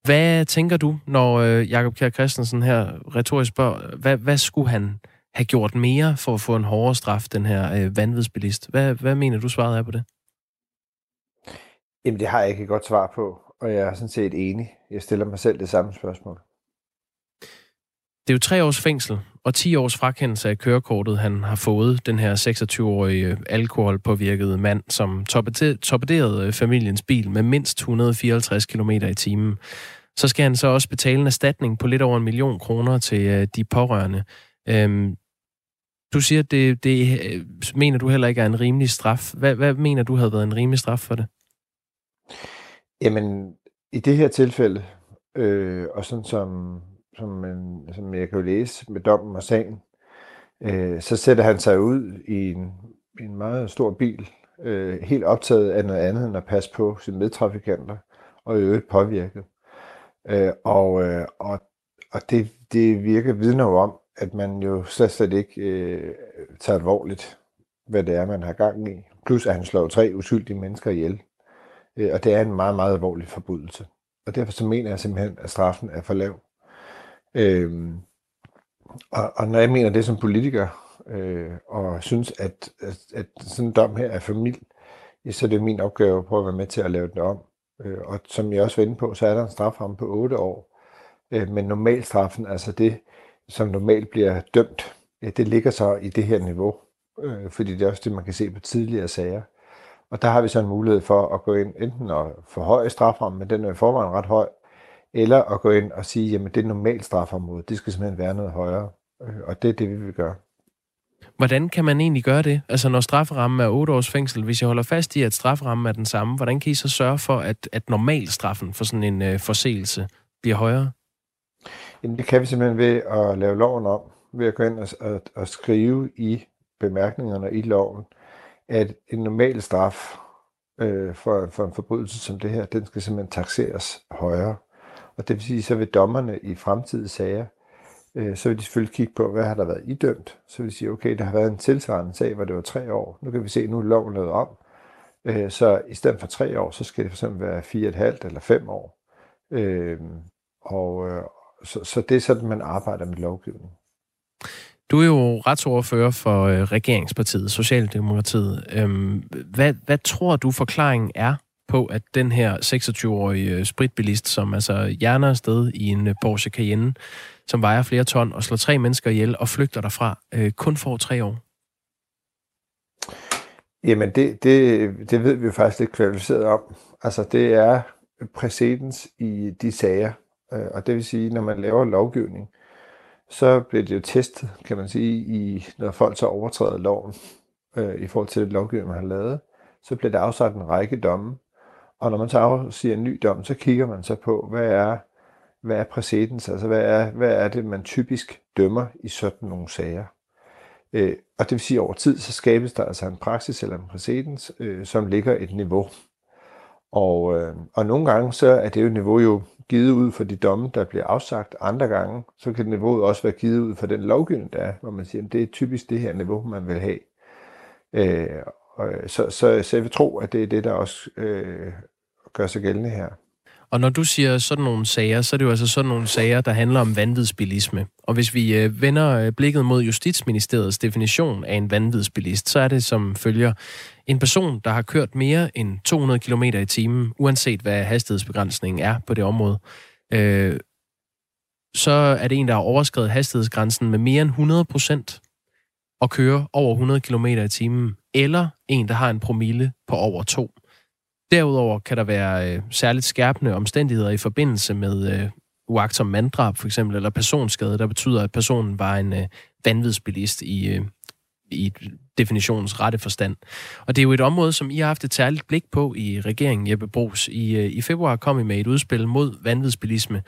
Hvad tænker du, når Jakob Kjær Christensen her retorisk spørger, hvad skulle han have gjort mere for at få en hårdere straf, den her vanvidsbilist? Hvad mener du svaret er på det? Jamen, det har jeg ikke et godt svar på, og jeg er sådan set enig. Jeg stiller mig selv det samme spørgsmål. Det er jo 3 års fængsel og 10 års frakendelse af kørekortet, han har fået, den her 26-årige alkoholpåvirkede mand, som torpederede familiens bil med mindst 154 km i timen. Så skal han så også betale en erstatning på lidt over 1 million kroner til de pårørende. Du siger, at det mener du heller ikke er en rimelig straf. Hvad mener du havde været en rimelig straf for det? Jamen, i det her tilfælde, og sådan som jeg kan læse med dommen og sagen, så sætter han sig ud i en meget stor bil, helt optaget af noget andet end at passe på sine medtrafikanter, og i øvrigt påvirket. Og det virker vidner om, at man jo slet ikke tager alvorligt, hvad det er, man har gang i. Plus, at han slår 3 uskyldige mennesker ihjel. Og det er en meget, meget alvorlig forbrydelse. Og derfor så mener jeg simpelthen, at straffen er for lav. Og når jeg mener det som politiker, og synes, at sådan en dom her er for mild, så er det min opgave at prøve at være med til at lave den om. Og som jeg også var inde på, så er der en strafferamme på 8 år. Men normalstraffen, altså det, som normalt bliver dømt, det ligger så i det her niveau. Fordi det er også det, man kan se på tidligere sager. Og der har vi så en mulighed for at gå ind enten og forhøje straframmen, men den er i forvejen ret høj, eller at gå ind og sige, jamen det er normalt strafområde, det skal simpelthen være noget højere, og det er det, vi vil gøre. Hvordan kan man egentlig gøre det? Altså, når strafferammen er 8 års fængsel, hvis jeg holder fast i, at strafferammen er den samme, hvordan kan I så sørge for, at normalstraffen for sådan en forseelse bliver højere? Jamen, det kan vi simpelthen ved at lave loven om, ved at gå ind og skrive i bemærkningerne i loven, at en normal straf for en forbrydelse som det her, den skal simpelthen takseres højere. Og det vil sige, så vil dommerne i fremtidige sager, så vil de selvfølgelig kigge på, hvad har der været idømt. Så vil de sige, okay, der har været en tilsvarende sag, hvor det var 3 år. Nu kan vi se, nu er loven lavet om. Så i stedet for 3 år, så skal det for eksempel være 4,5 eller 5 år. Så det er sådan, man arbejder med lovgivning. Du er jo retsordfører for regeringspartiet, Socialdemokratiet. Hvad tror du forklaringen er på, at den her 26-årige spritbilist, som altså hjerner afsted i en Porsche Cayenne, som vejer flere ton og slår 3 mennesker ihjel og flygter derfra, kun får 3 år? Jamen, det ved vi jo faktisk lidt kvalificeret om. Altså, det er præcedens i de sager. Og det vil sige, når man laver lovgivning, så bliver det jo testet, kan man sige, når folk så overtræder loven i forhold til det lovgivning, man har lavet. Så bliver der afsagt en række domme. Og når man så afsiger en ny dom, så kigger man så på, hvad er præcedens, altså hvad er det, man typisk dømmer i sådan nogle sager. Og det vil sige, at over tid, så skabes der altså en praksis eller en præcedens, som ligger et niveau. Og nogle gange, så er det jo et niveau jo givet ud for de domme, der bliver afsagt. Andre gange, så kan niveauet også være givet ud for den lovgivning, der er, hvor man siger, at det er typisk det her niveau, man vil have. Så jeg vil tro, at det er det, der også gør sig gældende her. Og når du siger sådan nogle sager, så er det jo altså sådan nogle sager, der handler om vanvidsbilisme. Og hvis vi vender blikket mod Justitsministeriets definition af en vanvidsbilist, så er det som følger: en person, der har kørt mere end 200 km i timen, uanset hvad hastighedsbegrænsningen er på det område, så er det en, der har overskredet hastighedsgrænsen med mere end 100% og kører over 100 km i timen, eller en, der har en promille på over 2. Derudover kan der være særligt skærpende omstændigheder i forbindelse med uagtsom manddrab for eksempel, eller personskade, der betyder, at personen var en vanvidsbilist i definitionens rette forstand. Og det er jo et område, som I har haft et særligt blik på i regeringen, Jeppe Bruus. I februar kom I med et udspil mod vanvidsbilisme,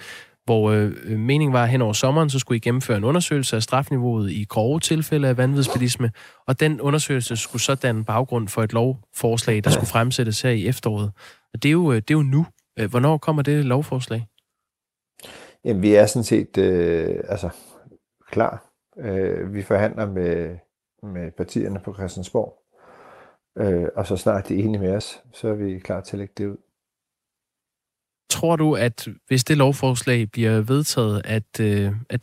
hvor meningen var, at hen over sommeren, så skulle I gennemføre en undersøgelse af strafniveauet i grove tilfælde af vanvidsbilisme, og den undersøgelse skulle så danne baggrund for et lovforslag, der skulle fremsættes her i efteråret. Og det er jo nu. Hvornår kommer det lovforslag? Jamen, vi er sådan set klar. Vi forhandler med partierne på Christiansborg, og så snart de er enige med os, så er vi klar til at lægge det ud. Tror du, at hvis det lovforslag bliver vedtaget, at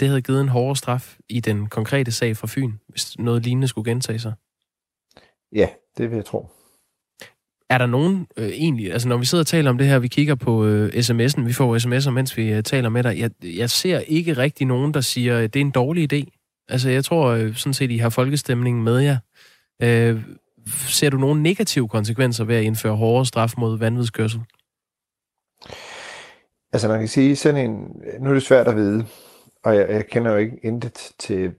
det havde givet en hårdere straf i den konkrete sag fra Fyn, hvis noget lignende skulle gentage sig? Ja, det vil jeg tro. Er der nogen egentlig, altså når vi sidder og taler om det her, vi kigger på sms'en, vi får sms'er, mens vi taler med dig, jeg ser ikke rigtig nogen, der siger, det er en dårlig idé. Altså jeg tror sådan set, I har folkestemningen med jer. Ser du nogle negative konsekvenser ved at indføre hårdere straf mod vanvidskørsel? Altså man kan sige, sådan en, nu er det svært at vide, og jeg kender jo ikke intet til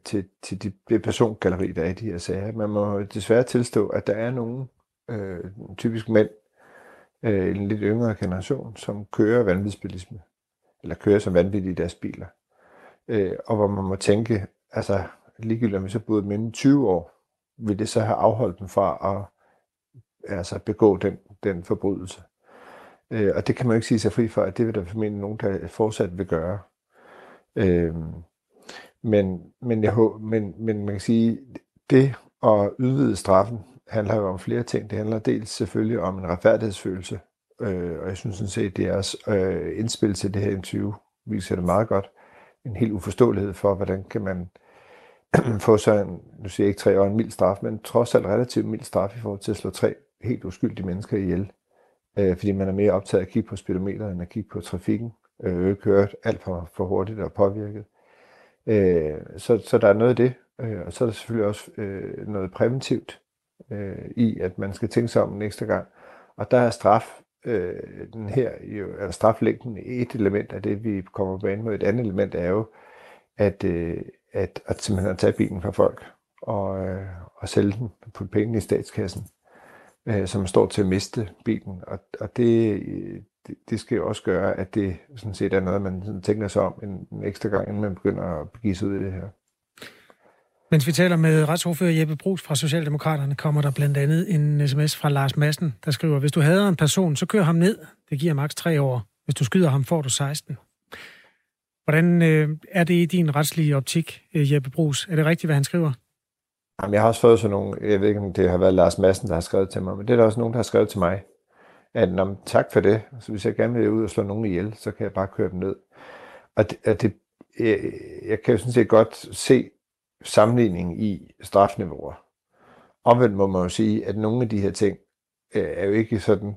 det persongalleri, der er i de her sager. Man må desværre tilstå, at der er nogle typisk mænd i en lidt yngre generation, som kører vanvidsbilisme, eller kører som vanvittige i deres biler. Og hvor man må tænke, altså ligegyldigt om vi så boede mindre 20 år, vil det så have afholdt dem fra at begå den forbrydelse. Og det kan man jo ikke sige sig fri for, at det vil der formentlig nogen, der fortsat vil gøre. Men man kan sige, det at udvide straffen handler jo om flere ting. Det handler dels selvfølgelig om en retfærdighedsfølelse, og jeg synes sådan set, det er også indspil til det her interview, viser det meget godt. En helt uforståelighed for, hvordan kan man få så en, nu siger jeg ikke 3 år, en mild straf, men trods alt relativt mild straf i forhold til at slå 3 helt uskyldige mennesker ihjel. Fordi man er mere optaget at kigge på speedometeret, end at kigge på trafikken, kørt alt for hurtigt og påvirket. Så der er noget af det, og så er der selvfølgelig også noget præventivt i, at man skal tænke sig om en ekstra gang. Og der er straflængden et element af det, vi kommer på banen med. Et andet element er jo, at simpelthen at tage bilen fra folk og sælge den på penge i statskassen, som står til at miste bilen. Og det skal jo også gøre, at det sådan set er noget, man tænker sig om en ekstra gang, inden man begynder at begive sig ud i det her. Mens vi taler med retsordfører Jeppe Bruus fra Socialdemokraterne, kommer der blandt andet en sms fra Lars Madsen, der skriver, hvis du hader en person, så kør ham ned. Det giver maks 3 år. Hvis du skyder ham, får du 16. Hvordan er det i din retslige optik, Jeppe Bruus? Er det rigtigt, hvad han skriver? Jamen, jeg har også fået sådan nogle, jeg ved ikke, om det har været Lars Madsen, der har skrevet til mig, men det er der også nogen, der har skrevet til mig, at tak for det, så hvis jeg gerne vil ud og slå nogen ihjel, så kan jeg bare køre dem ned. Og jeg kan jo sådan set godt se sammenligning i strafniveauer. Omvendt må man jo sige, at nogle af de her ting er jo ikke sådan,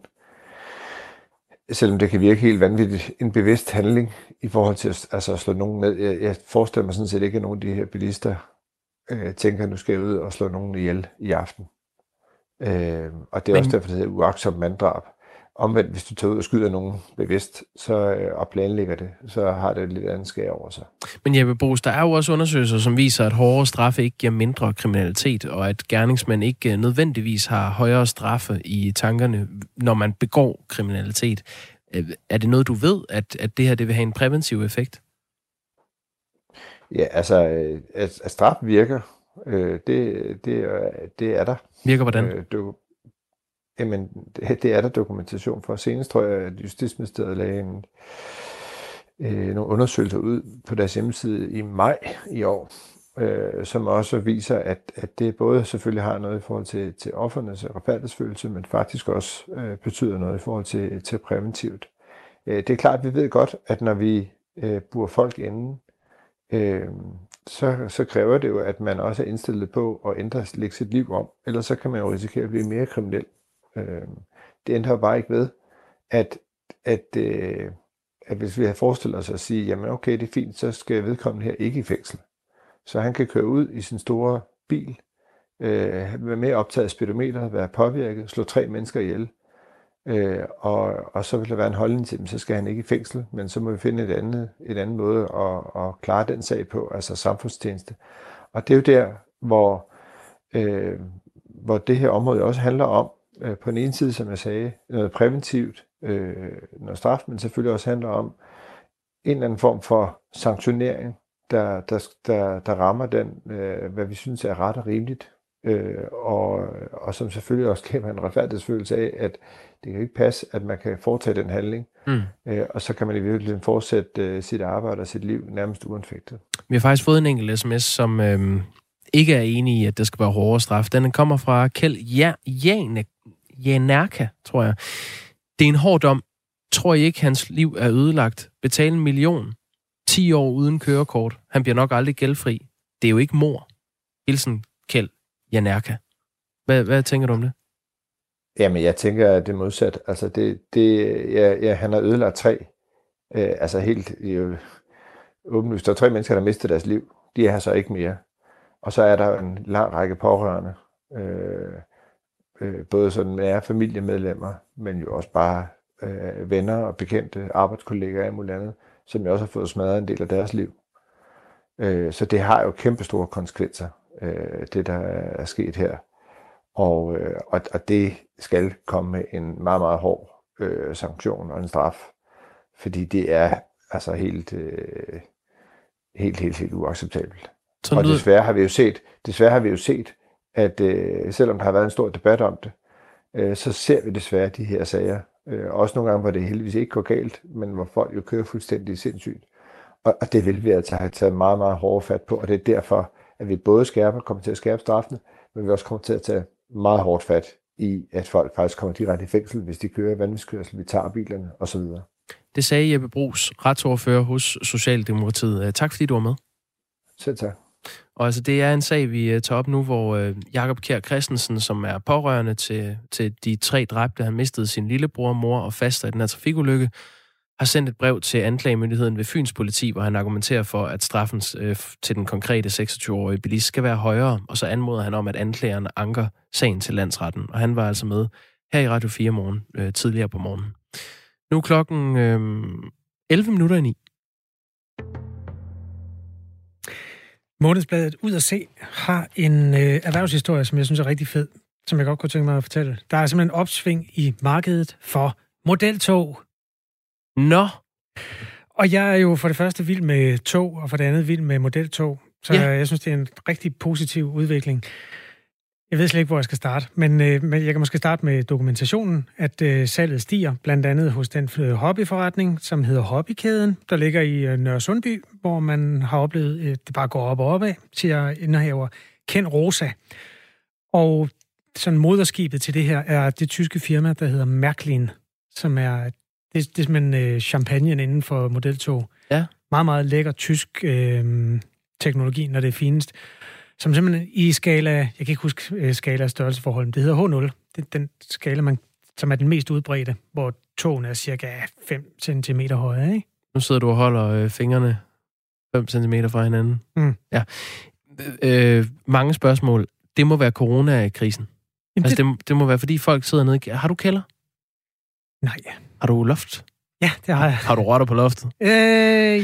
selvom det kan virke helt vanvittigt, en bevidst handling i forhold til at slå nogen ned. Jeg forestiller mig sådan set ikke, at nogen af de her bilister tænker, at nu skal jeg ud og slå nogen ihjel i aften. Og det er også derfor, det hedder uagtsomt manddrab. Omvendt, hvis du tager ud og skyder nogen bevidst, og planlægger det, så har det et lidt andet skær over sig. Men Jeppe Bruus, der er jo også undersøgelser, som viser, at hårdere straffe ikke giver mindre kriminalitet, og at gerningsmænd ikke nødvendigvis har højere straffe i tankerne, når man begår kriminalitet. Er det noget, du ved, at det her det vil have en præventiv effekt? Ja, altså, at straf virker, det er der. Virker hvordan? Jamen, det er der dokumentation for. Senest tror jeg, at Justitsministeriet lagde nogle undersøgelser ud på deres hjemmeside i maj i år, som også viser, at det både selvfølgelig har noget i forhold til offernes retfærdighedsfølelse, men faktisk også betyder noget i forhold til præventivt. Det er klart, at vi ved godt, at når vi burer folk inden, så kræver det jo, at man også er indstillet på at lægge sit liv om, ellers så kan man jo risikere at blive mere kriminel. Det ændrer bare ikke ved, at hvis vi har forestillet os at sige, jamen okay, det er fint, så skal vedkommende her ikke i fængsel. Så han kan køre ud i sin store bil, være med optaget speedometer, være påvirket, slå 3 mennesker ihjel, og så vil der være en holdning til dem, så skal han ikke i fængsel, men så må vi finde et andet måde at klare den sag på, altså samfundstjeneste. Og det er jo der, hvor det her område også handler om, på den ene side, som jeg sagde, noget præventivt, noget straf, men selvfølgelig også handler om en eller anden form for sanktionering, der rammer den, hvad vi synes er ret og rimeligt, og som selvfølgelig også skaber en retfærdighedsfølelse af, at det kan ikke passe, at man kan foretage den handling, og så kan man i virkeligheden fortsætte sit arbejde og sit liv nærmest uanfægtet. Vi har faktisk fået en enkelt sms, som ikke er enig i, at det skal være hårdere straf. Den kommer fra Kjeld Janærka, tror jeg. Det er en hård dom. Tror I ikke, hans liv er ødelagt? Betale 1 million. 10 år uden kørekort. Han bliver nok aldrig gældfri. Det er jo ikke mord. Hilsen Kjeld Janærka. Hvad tænker du om det? Jamen, jeg tænker, at det er modsat. Altså, han har ødelagt 3. Altså, helt åbenlyst. Der er 3 mennesker, der mistede deres liv. De er her så ikke mere. Og så er der en lang række pårørende, både sådan nære familiemedlemmer, men jo også bare venner og bekendte, arbejdskollegaer og muligt andet, som jo også har fået smadret en del af deres liv. Så det har jo kæmpestore konsekvenser, det der er sket her. Og det skal komme med en meget, meget hård sanktion og en straf, fordi det er altså helt uacceptabelt. Og desværre har vi jo set, at selvom der har været en stor debat om det, så ser vi desværre de her sager. Også nogle gange, hvor det heldigvis ikke går galt, men hvor folk jo kører fuldstændig sindssygt. Og det vil vi altså have taget meget, meget hårdt fat på, og det er derfor, at vi både kommer til at skærpe straffene, men vi også kommer til at tage meget hårdt fat i, at folk faktisk kommer direkte i fængsel, hvis de kører vanvidskørsel, vi tager bilerne osv. Det sagde Jeppe Bruus, retsordfører hos Socialdemokratiet. Tak fordi du var med. Selv tak. Og altså, det er en sag, vi tager op nu, hvor Jakob Kjær Christensen, som er pårørende til de 3 dræbte, han mistede sin lillebror, mor og faster i den her trafikulykke, har sendt et brev til anklagemyndigheden ved Fyns politi, hvor han argumenterer for, at straffen til den konkrete 26-årige bilist skal være højere, og så anmoder han om, at anklageren anker sagen til landsretten. Og han var altså med her i Radio 4 morgen, tidligere på morgenen. Nu er klokken 11:09. Månedsbladet Ud at Se har en erhvervshistorie, som jeg synes er rigtig fed, som jeg godt kunne tænke mig at fortælle. Der er simpelthen opsving i markedet for modeltog. Nå! Og jeg er jo for det første vild med tog, og for det andet vild med modeltog. Så ja. Jeg synes, det er en rigtig positiv udvikling. Jeg ved slet ikke, hvor jeg skal starte, men jeg kan måske starte med dokumentationen, at salget stiger, blandt andet hos den hobbyforretning, som hedder Hobbykæden, der ligger i Nørre Sundby, hvor man har oplevet, at det bare går op og opad, siger indehaver Ken Rosa. Og sådan moderskibet til det her er det tyske firma, der hedder Märklin, som er, det er simpelthen champagnen inden for modeltog. Ja. Meget, meget lækker tysk teknologi, når det er finest. Som simpelthen i skala, jeg kan ikke huske skala og størrelseforholden, det hedder H0. Det er den skala, som er den mest udbredte, hvor togene er cirka 5 cm høje, ikke? Nu sidder du og holder fingrene 5 cm fra hinanden. Mm. Ja. Mange spørgsmål. Det må være coronakrisen. Jamen altså, det må være, fordi folk sidder nede. Har du kælder? Nej. Har du loft? Ja, det har jeg. Har du rotter på loftet?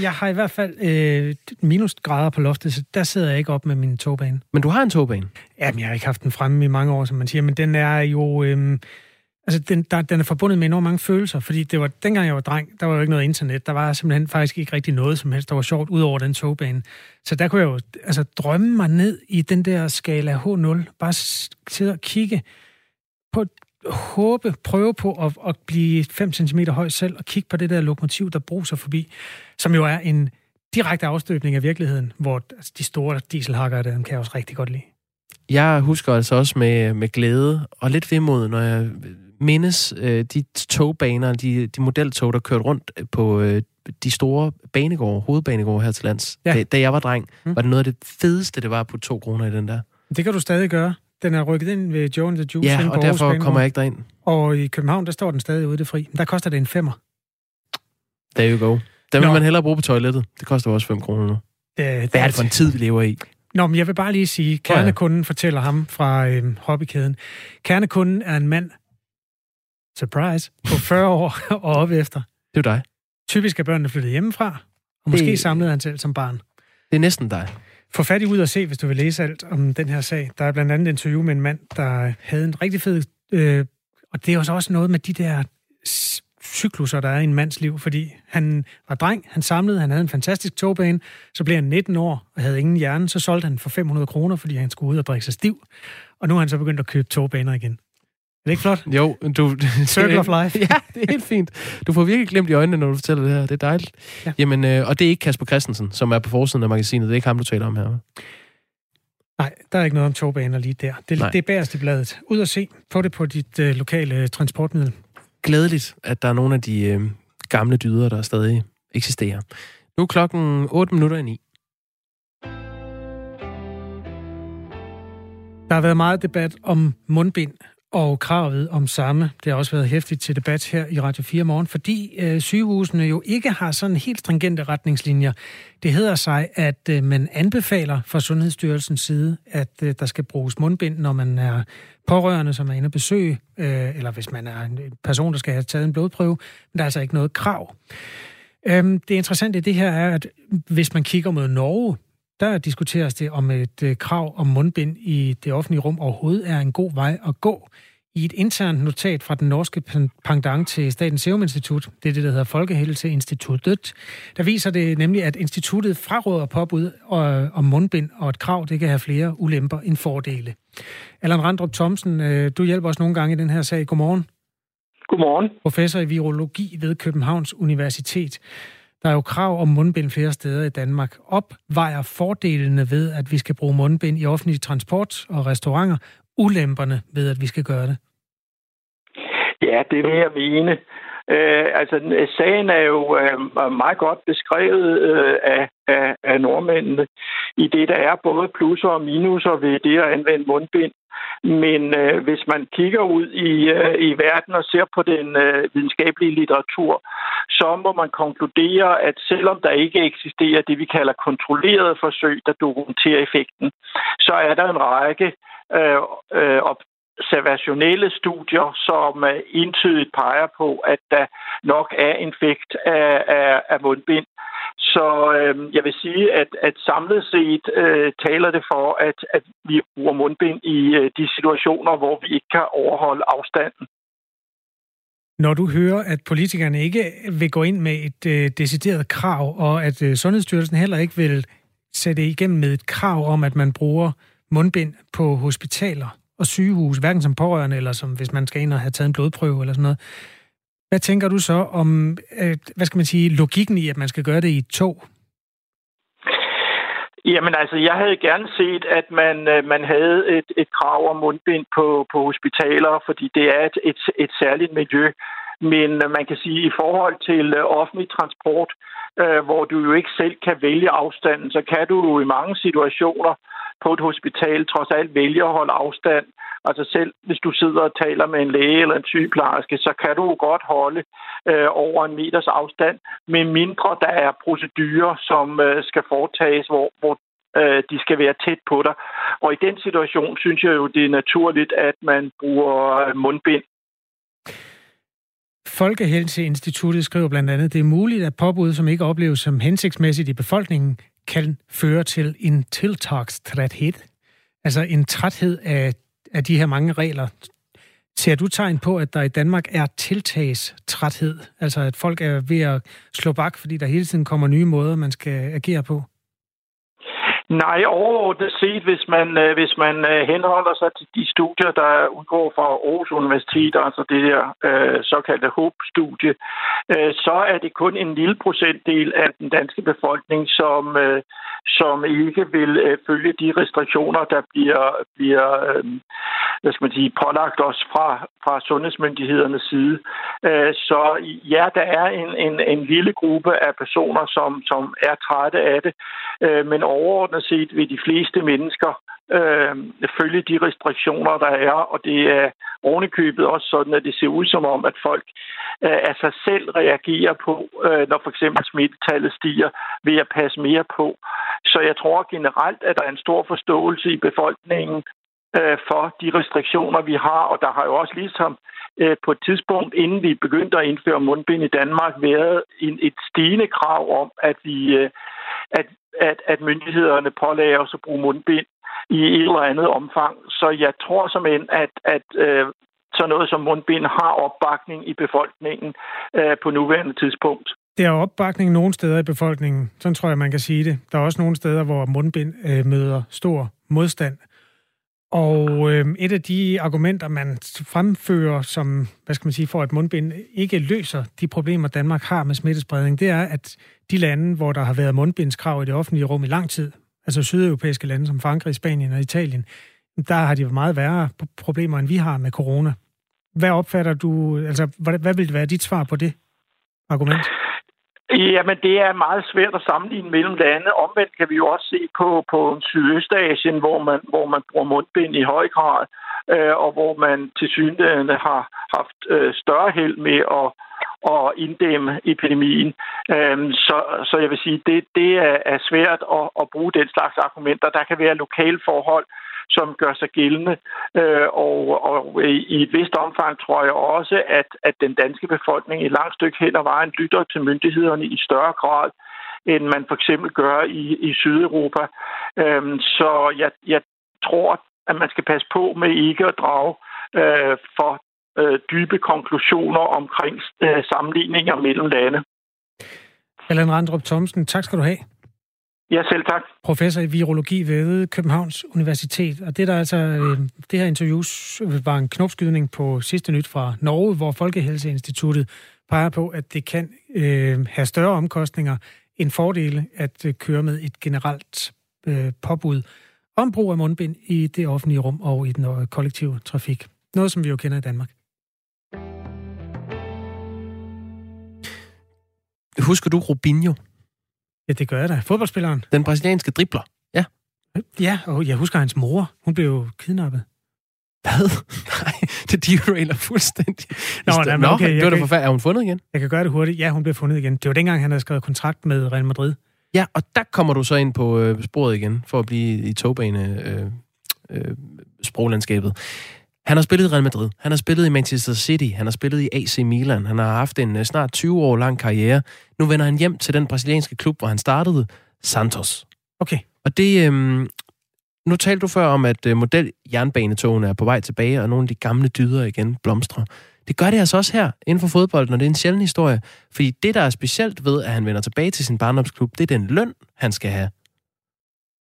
Jeg har i hvert fald minusgrader på loftet, så der sidder jeg ikke op med min togbane. Men du har en togbane? Jamen, jeg har ikke haft den fremme i mange år, som man siger, men den er jo... den er forbundet med enormt mange følelser, fordi det var, dengang jeg var dreng, der var jo ikke noget internet, der var simpelthen faktisk ikke rigtig noget som helst, der var sjovt ud over den togbane. Så der kunne jeg jo altså, drømme mig ned i den der skala H0, bare sidde og kigge på... prøve på at blive 5 cm høj selv, og kigge på det der lokomotiv, der bruser forbi, som jo er en direkte afstøbning af virkeligheden, hvor altså, de store dieselhakker, dem kan jeg også rigtig godt lide. Jeg husker altså også med glæde og lidt vemod, når jeg mindes de togbaner, de modeltog, der kørte rundt på de store banegårde, hovedbanegårde her til lands. Ja. Da jeg var dreng, var det noget af det fedeste, det var på 2 kroner i den der. Det kan du stadig gøre. Den er rykket ind ved Joe the Juice. Ja, og derfor kommer jeg ikke derind. Og i København, der står den stadig ude i det fri. Der koster det en 5'er. There you go. Den vil man hellere bruge på toilettet. Det koster også 5 kroner nu. Hvad er det for en tid, vi lever i? Nå, men jeg vil bare lige sige, kernekunden fortæller ham fra Hobbykæden. Kernekunden er en mand, surprise, på 40 år og op efter. Det er dig. Typisk er børnene flyttet hjemmefra, og måske samlede han selv som barn. Det er næsten dig. Få fat i Ud at Se, hvis du vil læse alt om den her sag. Der er blandt andet et interview med en mand, der havde en rigtig fed... og det er også noget med de der cykluser, der er i en mands liv, fordi han var dreng, han samlede, han havde en fantastisk togbane, så blev han 19 år og havde ingen hjerne, så solgte han for 500 kroner, fordi han skulle ud og drikke sig stiv, og nu er han så begyndt at købe togbaner igen. Er det ikke flot? Jo, du... Circle of life. Ja, det er helt fint. Du får virkelig glemt i øjnene, når du fortæller det her. Det er dejligt. Ja. Jamen, og det er ikke Kasper Christensen, som er på forsiden af magasinet. Det er ikke ham, du taler om her. Nej, der er ikke noget om togbaner lige der. Det er bagerst i bladet. Ud at se. Få det på dit lokale transportmiddel. Glædeligt, at der er nogle af de gamle dyder, der stadig eksisterer. Nu er klokken 8:08. Der har været meget debat om mundbind og kravet om samme. Det har også været hæftigt til debat her i Radio 4 morgen, fordi sygehusene jo ikke har sådan helt stringente retningslinjer. Det hedder sig, at man anbefaler fra Sundhedsstyrelsens side, at der skal bruges mundbind, når man er pårørende, som er inde at besøge, eller hvis man er en person, der skal have taget en blodprøve, men der er altså ikke noget krav. Det interessante i det her er, at hvis man kigger mod Norge, der diskuteres det, om et krav om mundbind i det offentlige rum overhovedet er en god vej at gå. I et internt notat fra den norske pendant til Statens Serum Institut, det er det, der hedder Folkehelseinstituttet, der viser det nemlig, at instituttet fraråder påbud om mundbind, og et krav, det kan have flere ulemper end fordele. Allan Randrup Thomsen, du hjælper os nogle gange i den her sag. Godmorgen. Godmorgen. Professor i virologi ved Københavns Universitet. Der er jo krav om mundbind flere steder i Danmark. Opvejer fordelene ved, at vi skal bruge mundbind i offentlig transport og restauranter, ulemperne ved, at vi skal gøre det? Ja, det vil jeg mene. Sagen er jo meget godt beskrevet af nordmændene i det, der er både plusser og minuser ved det at anvende mundbind. Men hvis man kigger ud i verden og ser på den videnskabelige litteratur, så må man konkludere, at selvom der ikke eksisterer det, vi kalder kontrollerede forsøg, der dokumenterer effekten, så er der en række observationelle studier, som entydigt peger på, at der nok er en effekt af mundbind. Så jeg vil sige, at samlet set taler det for, at vi bruger mundbind i de situationer, hvor vi ikke kan overholde afstanden. Når du hører, at politikerne ikke vil gå ind med et decideret krav, og at Sundhedsstyrelsen heller ikke vil sætte igennem med et krav om, at man bruger mundbind på hospitaler og sygehus, hverken som pårørende eller som hvis man skal ind og have taget en blodprøve eller sådan noget. Hvad tænker du så om, hvad skal man sige, logikken i, at man skal gøre det i et tog? Jamen altså, jeg havde gerne set, at man havde et krav om mundbind på hospitaler, fordi det er et særligt miljø. Men man kan sige, at i forhold til offentlig transport, hvor du jo ikke selv kan vælge afstanden, så kan du i mange situationer på et hospital trods alt vælge at holde afstand. Altså selv hvis du sidder og taler med en læge eller en sygeplejerske, så kan du godt holde over en meters afstand, med mindre der er procedurer, som skal foretages, hvor de skal være tæt på dig. Og i den situation synes jeg jo, det er naturligt, at man bruger mundbind. Folkehelseinstituttet skriver blandt andet, at det er muligt, at påbud, som ikke opleves som hensigtsmæssigt i befolkningen, kan føre til en tiltagstræthed. Altså en træthed af de her mange regler. Ser du tegn på, at der i Danmark er tiltagstræthed? Altså at folk er ved at slå bak, fordi der hele tiden kommer nye måder, man skal agere på? Nej, overordnet set, hvis man henholder sig til de studier, der udgår fra Aarhus Universitet, altså det der såkaldte HOPE-studie, så er det kun en lille procentdel af den danske befolkning, som ikke vil følge de restriktioner, der bliver hvad skal man sige, pålagt os fra sundhedsmyndighedernes side. Så ja, der er en lille gruppe af personer, som er trætte af det, men overordnet set vil de fleste mennesker følge de restriktioner, der er, og det er ovenikøbet også sådan, at det ser ud som om, at folk af sig selv reagerer på, når for eksempel smittetallet stiger, ved at passe mere på. Så jeg tror generelt, at der er en stor forståelse i befolkningen for de restriktioner, vi har, og der har jo også ligesom på et tidspunkt, inden vi begyndte at indføre mundbind i Danmark, været et stigende krav om, at at myndighederne pålægger os at bruge mundbind i et eller andet omfang. Så jeg tror simpelthen, at sådan noget som mundbind har opbakning i befolkningen på nuværende tidspunkt. Det er opbakning nogle steder i befolkningen, sådan tror jeg, man kan sige det. Der er også nogle steder, hvor mundbind møder stor modstand. Og et af de argumenter, man fremfører, som, hvad skal man sige, for at mundbind ikke løser de problemer, Danmark har med smittespredning, det er, at de lande, hvor der har været mundbindskrav i det offentlige rum i lang tid, altså sydeuropæiske lande som Frankrig, Spanien og Italien, der har de meget værre problemer, end vi har med corona. Hvad opfatter du, altså hvad vil det være dit svar på det argument? Jamen, det er meget svært at sammenligne mellem lande. Omvendt kan vi jo også se på Sydøstasien, hvor man bruger mundbind i høj grad, og hvor man tilsyneladende har haft større held med at inddæmme epidemien. Så jeg vil sige, det er svært at bruge den slags argumenter. Der kan være lokale forhold, som gør sig gældende, og i et vist omfang tror jeg også, at den danske befolkning i et langt stykke hen ad vejen lytter til myndighederne i større grad, end man for eksempel gør i Sydeuropa. Så jeg tror, at man skal passe på med ikke at drage for dybe konklusioner omkring sammenligninger mellem lande. Allan Randrup Thomsen, tak skal du have. Ja, selv tak. Professor i virologi ved Københavns Universitet. Og det der altså det her interview var en knopskydning på sidste nyt fra Norge, hvor Folkehelseinstituttet peger på, at det kan have større omkostninger end fordele at køre med et generelt påbud om brug af mundbind i det offentlige rum og i den kollektive trafik. Noget, som vi jo kender i Danmark. Husker du Robinho? Ja, det gør jeg da. Fodboldspilleren. Den brasilianske dribler. Ja. Ja, og jeg husker hans mor. Hun blev jo kidnappet. Hvad? Nej, det derailer fuldstændig. Nå, okay, det var da forfærdeligt. Er hun fundet igen? Jeg kan gøre det hurtigt. Ja, hun blev fundet igen. Det var dengang, han havde skrevet kontrakt med Real Madrid. Ja, og der kommer du så ind på sporet igen, for at blive i togbane sproglandskabet. Han har spillet i Real Madrid, han har spillet i Manchester City, han har spillet i AC Milan, han har haft en snart 20 år lang karriere. Nu vender han hjem til den brasilianske klub, hvor han startede, Santos. Okay. Og det... Nu talte du før om, at modeljernbanetogene er på vej tilbage, og nogle af de gamle dyder igen blomstrer. Det gør det altså også her, inden for fodbold, når det er en sjælden historie. Fordi det, der er specielt ved, at han vender tilbage til sin barndomsklub, det er den løn, han skal have.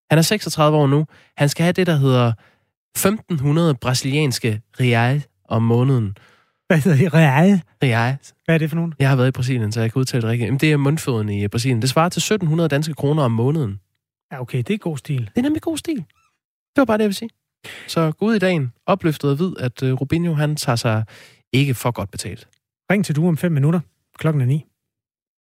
Han er 36 år nu. Han skal have det, der hedder 1.500 brasilianske real om måneden. Hvad hedder det? Real? Real. Hvad er det for nogen? Jeg har været i Brasilien, så jeg kan udtale det rigtigt. Jamen, det er mundføden i Brasilien. Det svarer til 1.700 danske kroner om måneden. Ja, okay. Det er god stil. Det er nemlig god stil. Det var bare det, jeg vil sige. Så gå ud i dagen, opløftet og vid, at Rubinho, han tager sig ikke for godt betalt. Ring til du om 5 minutter. Klokken er 9.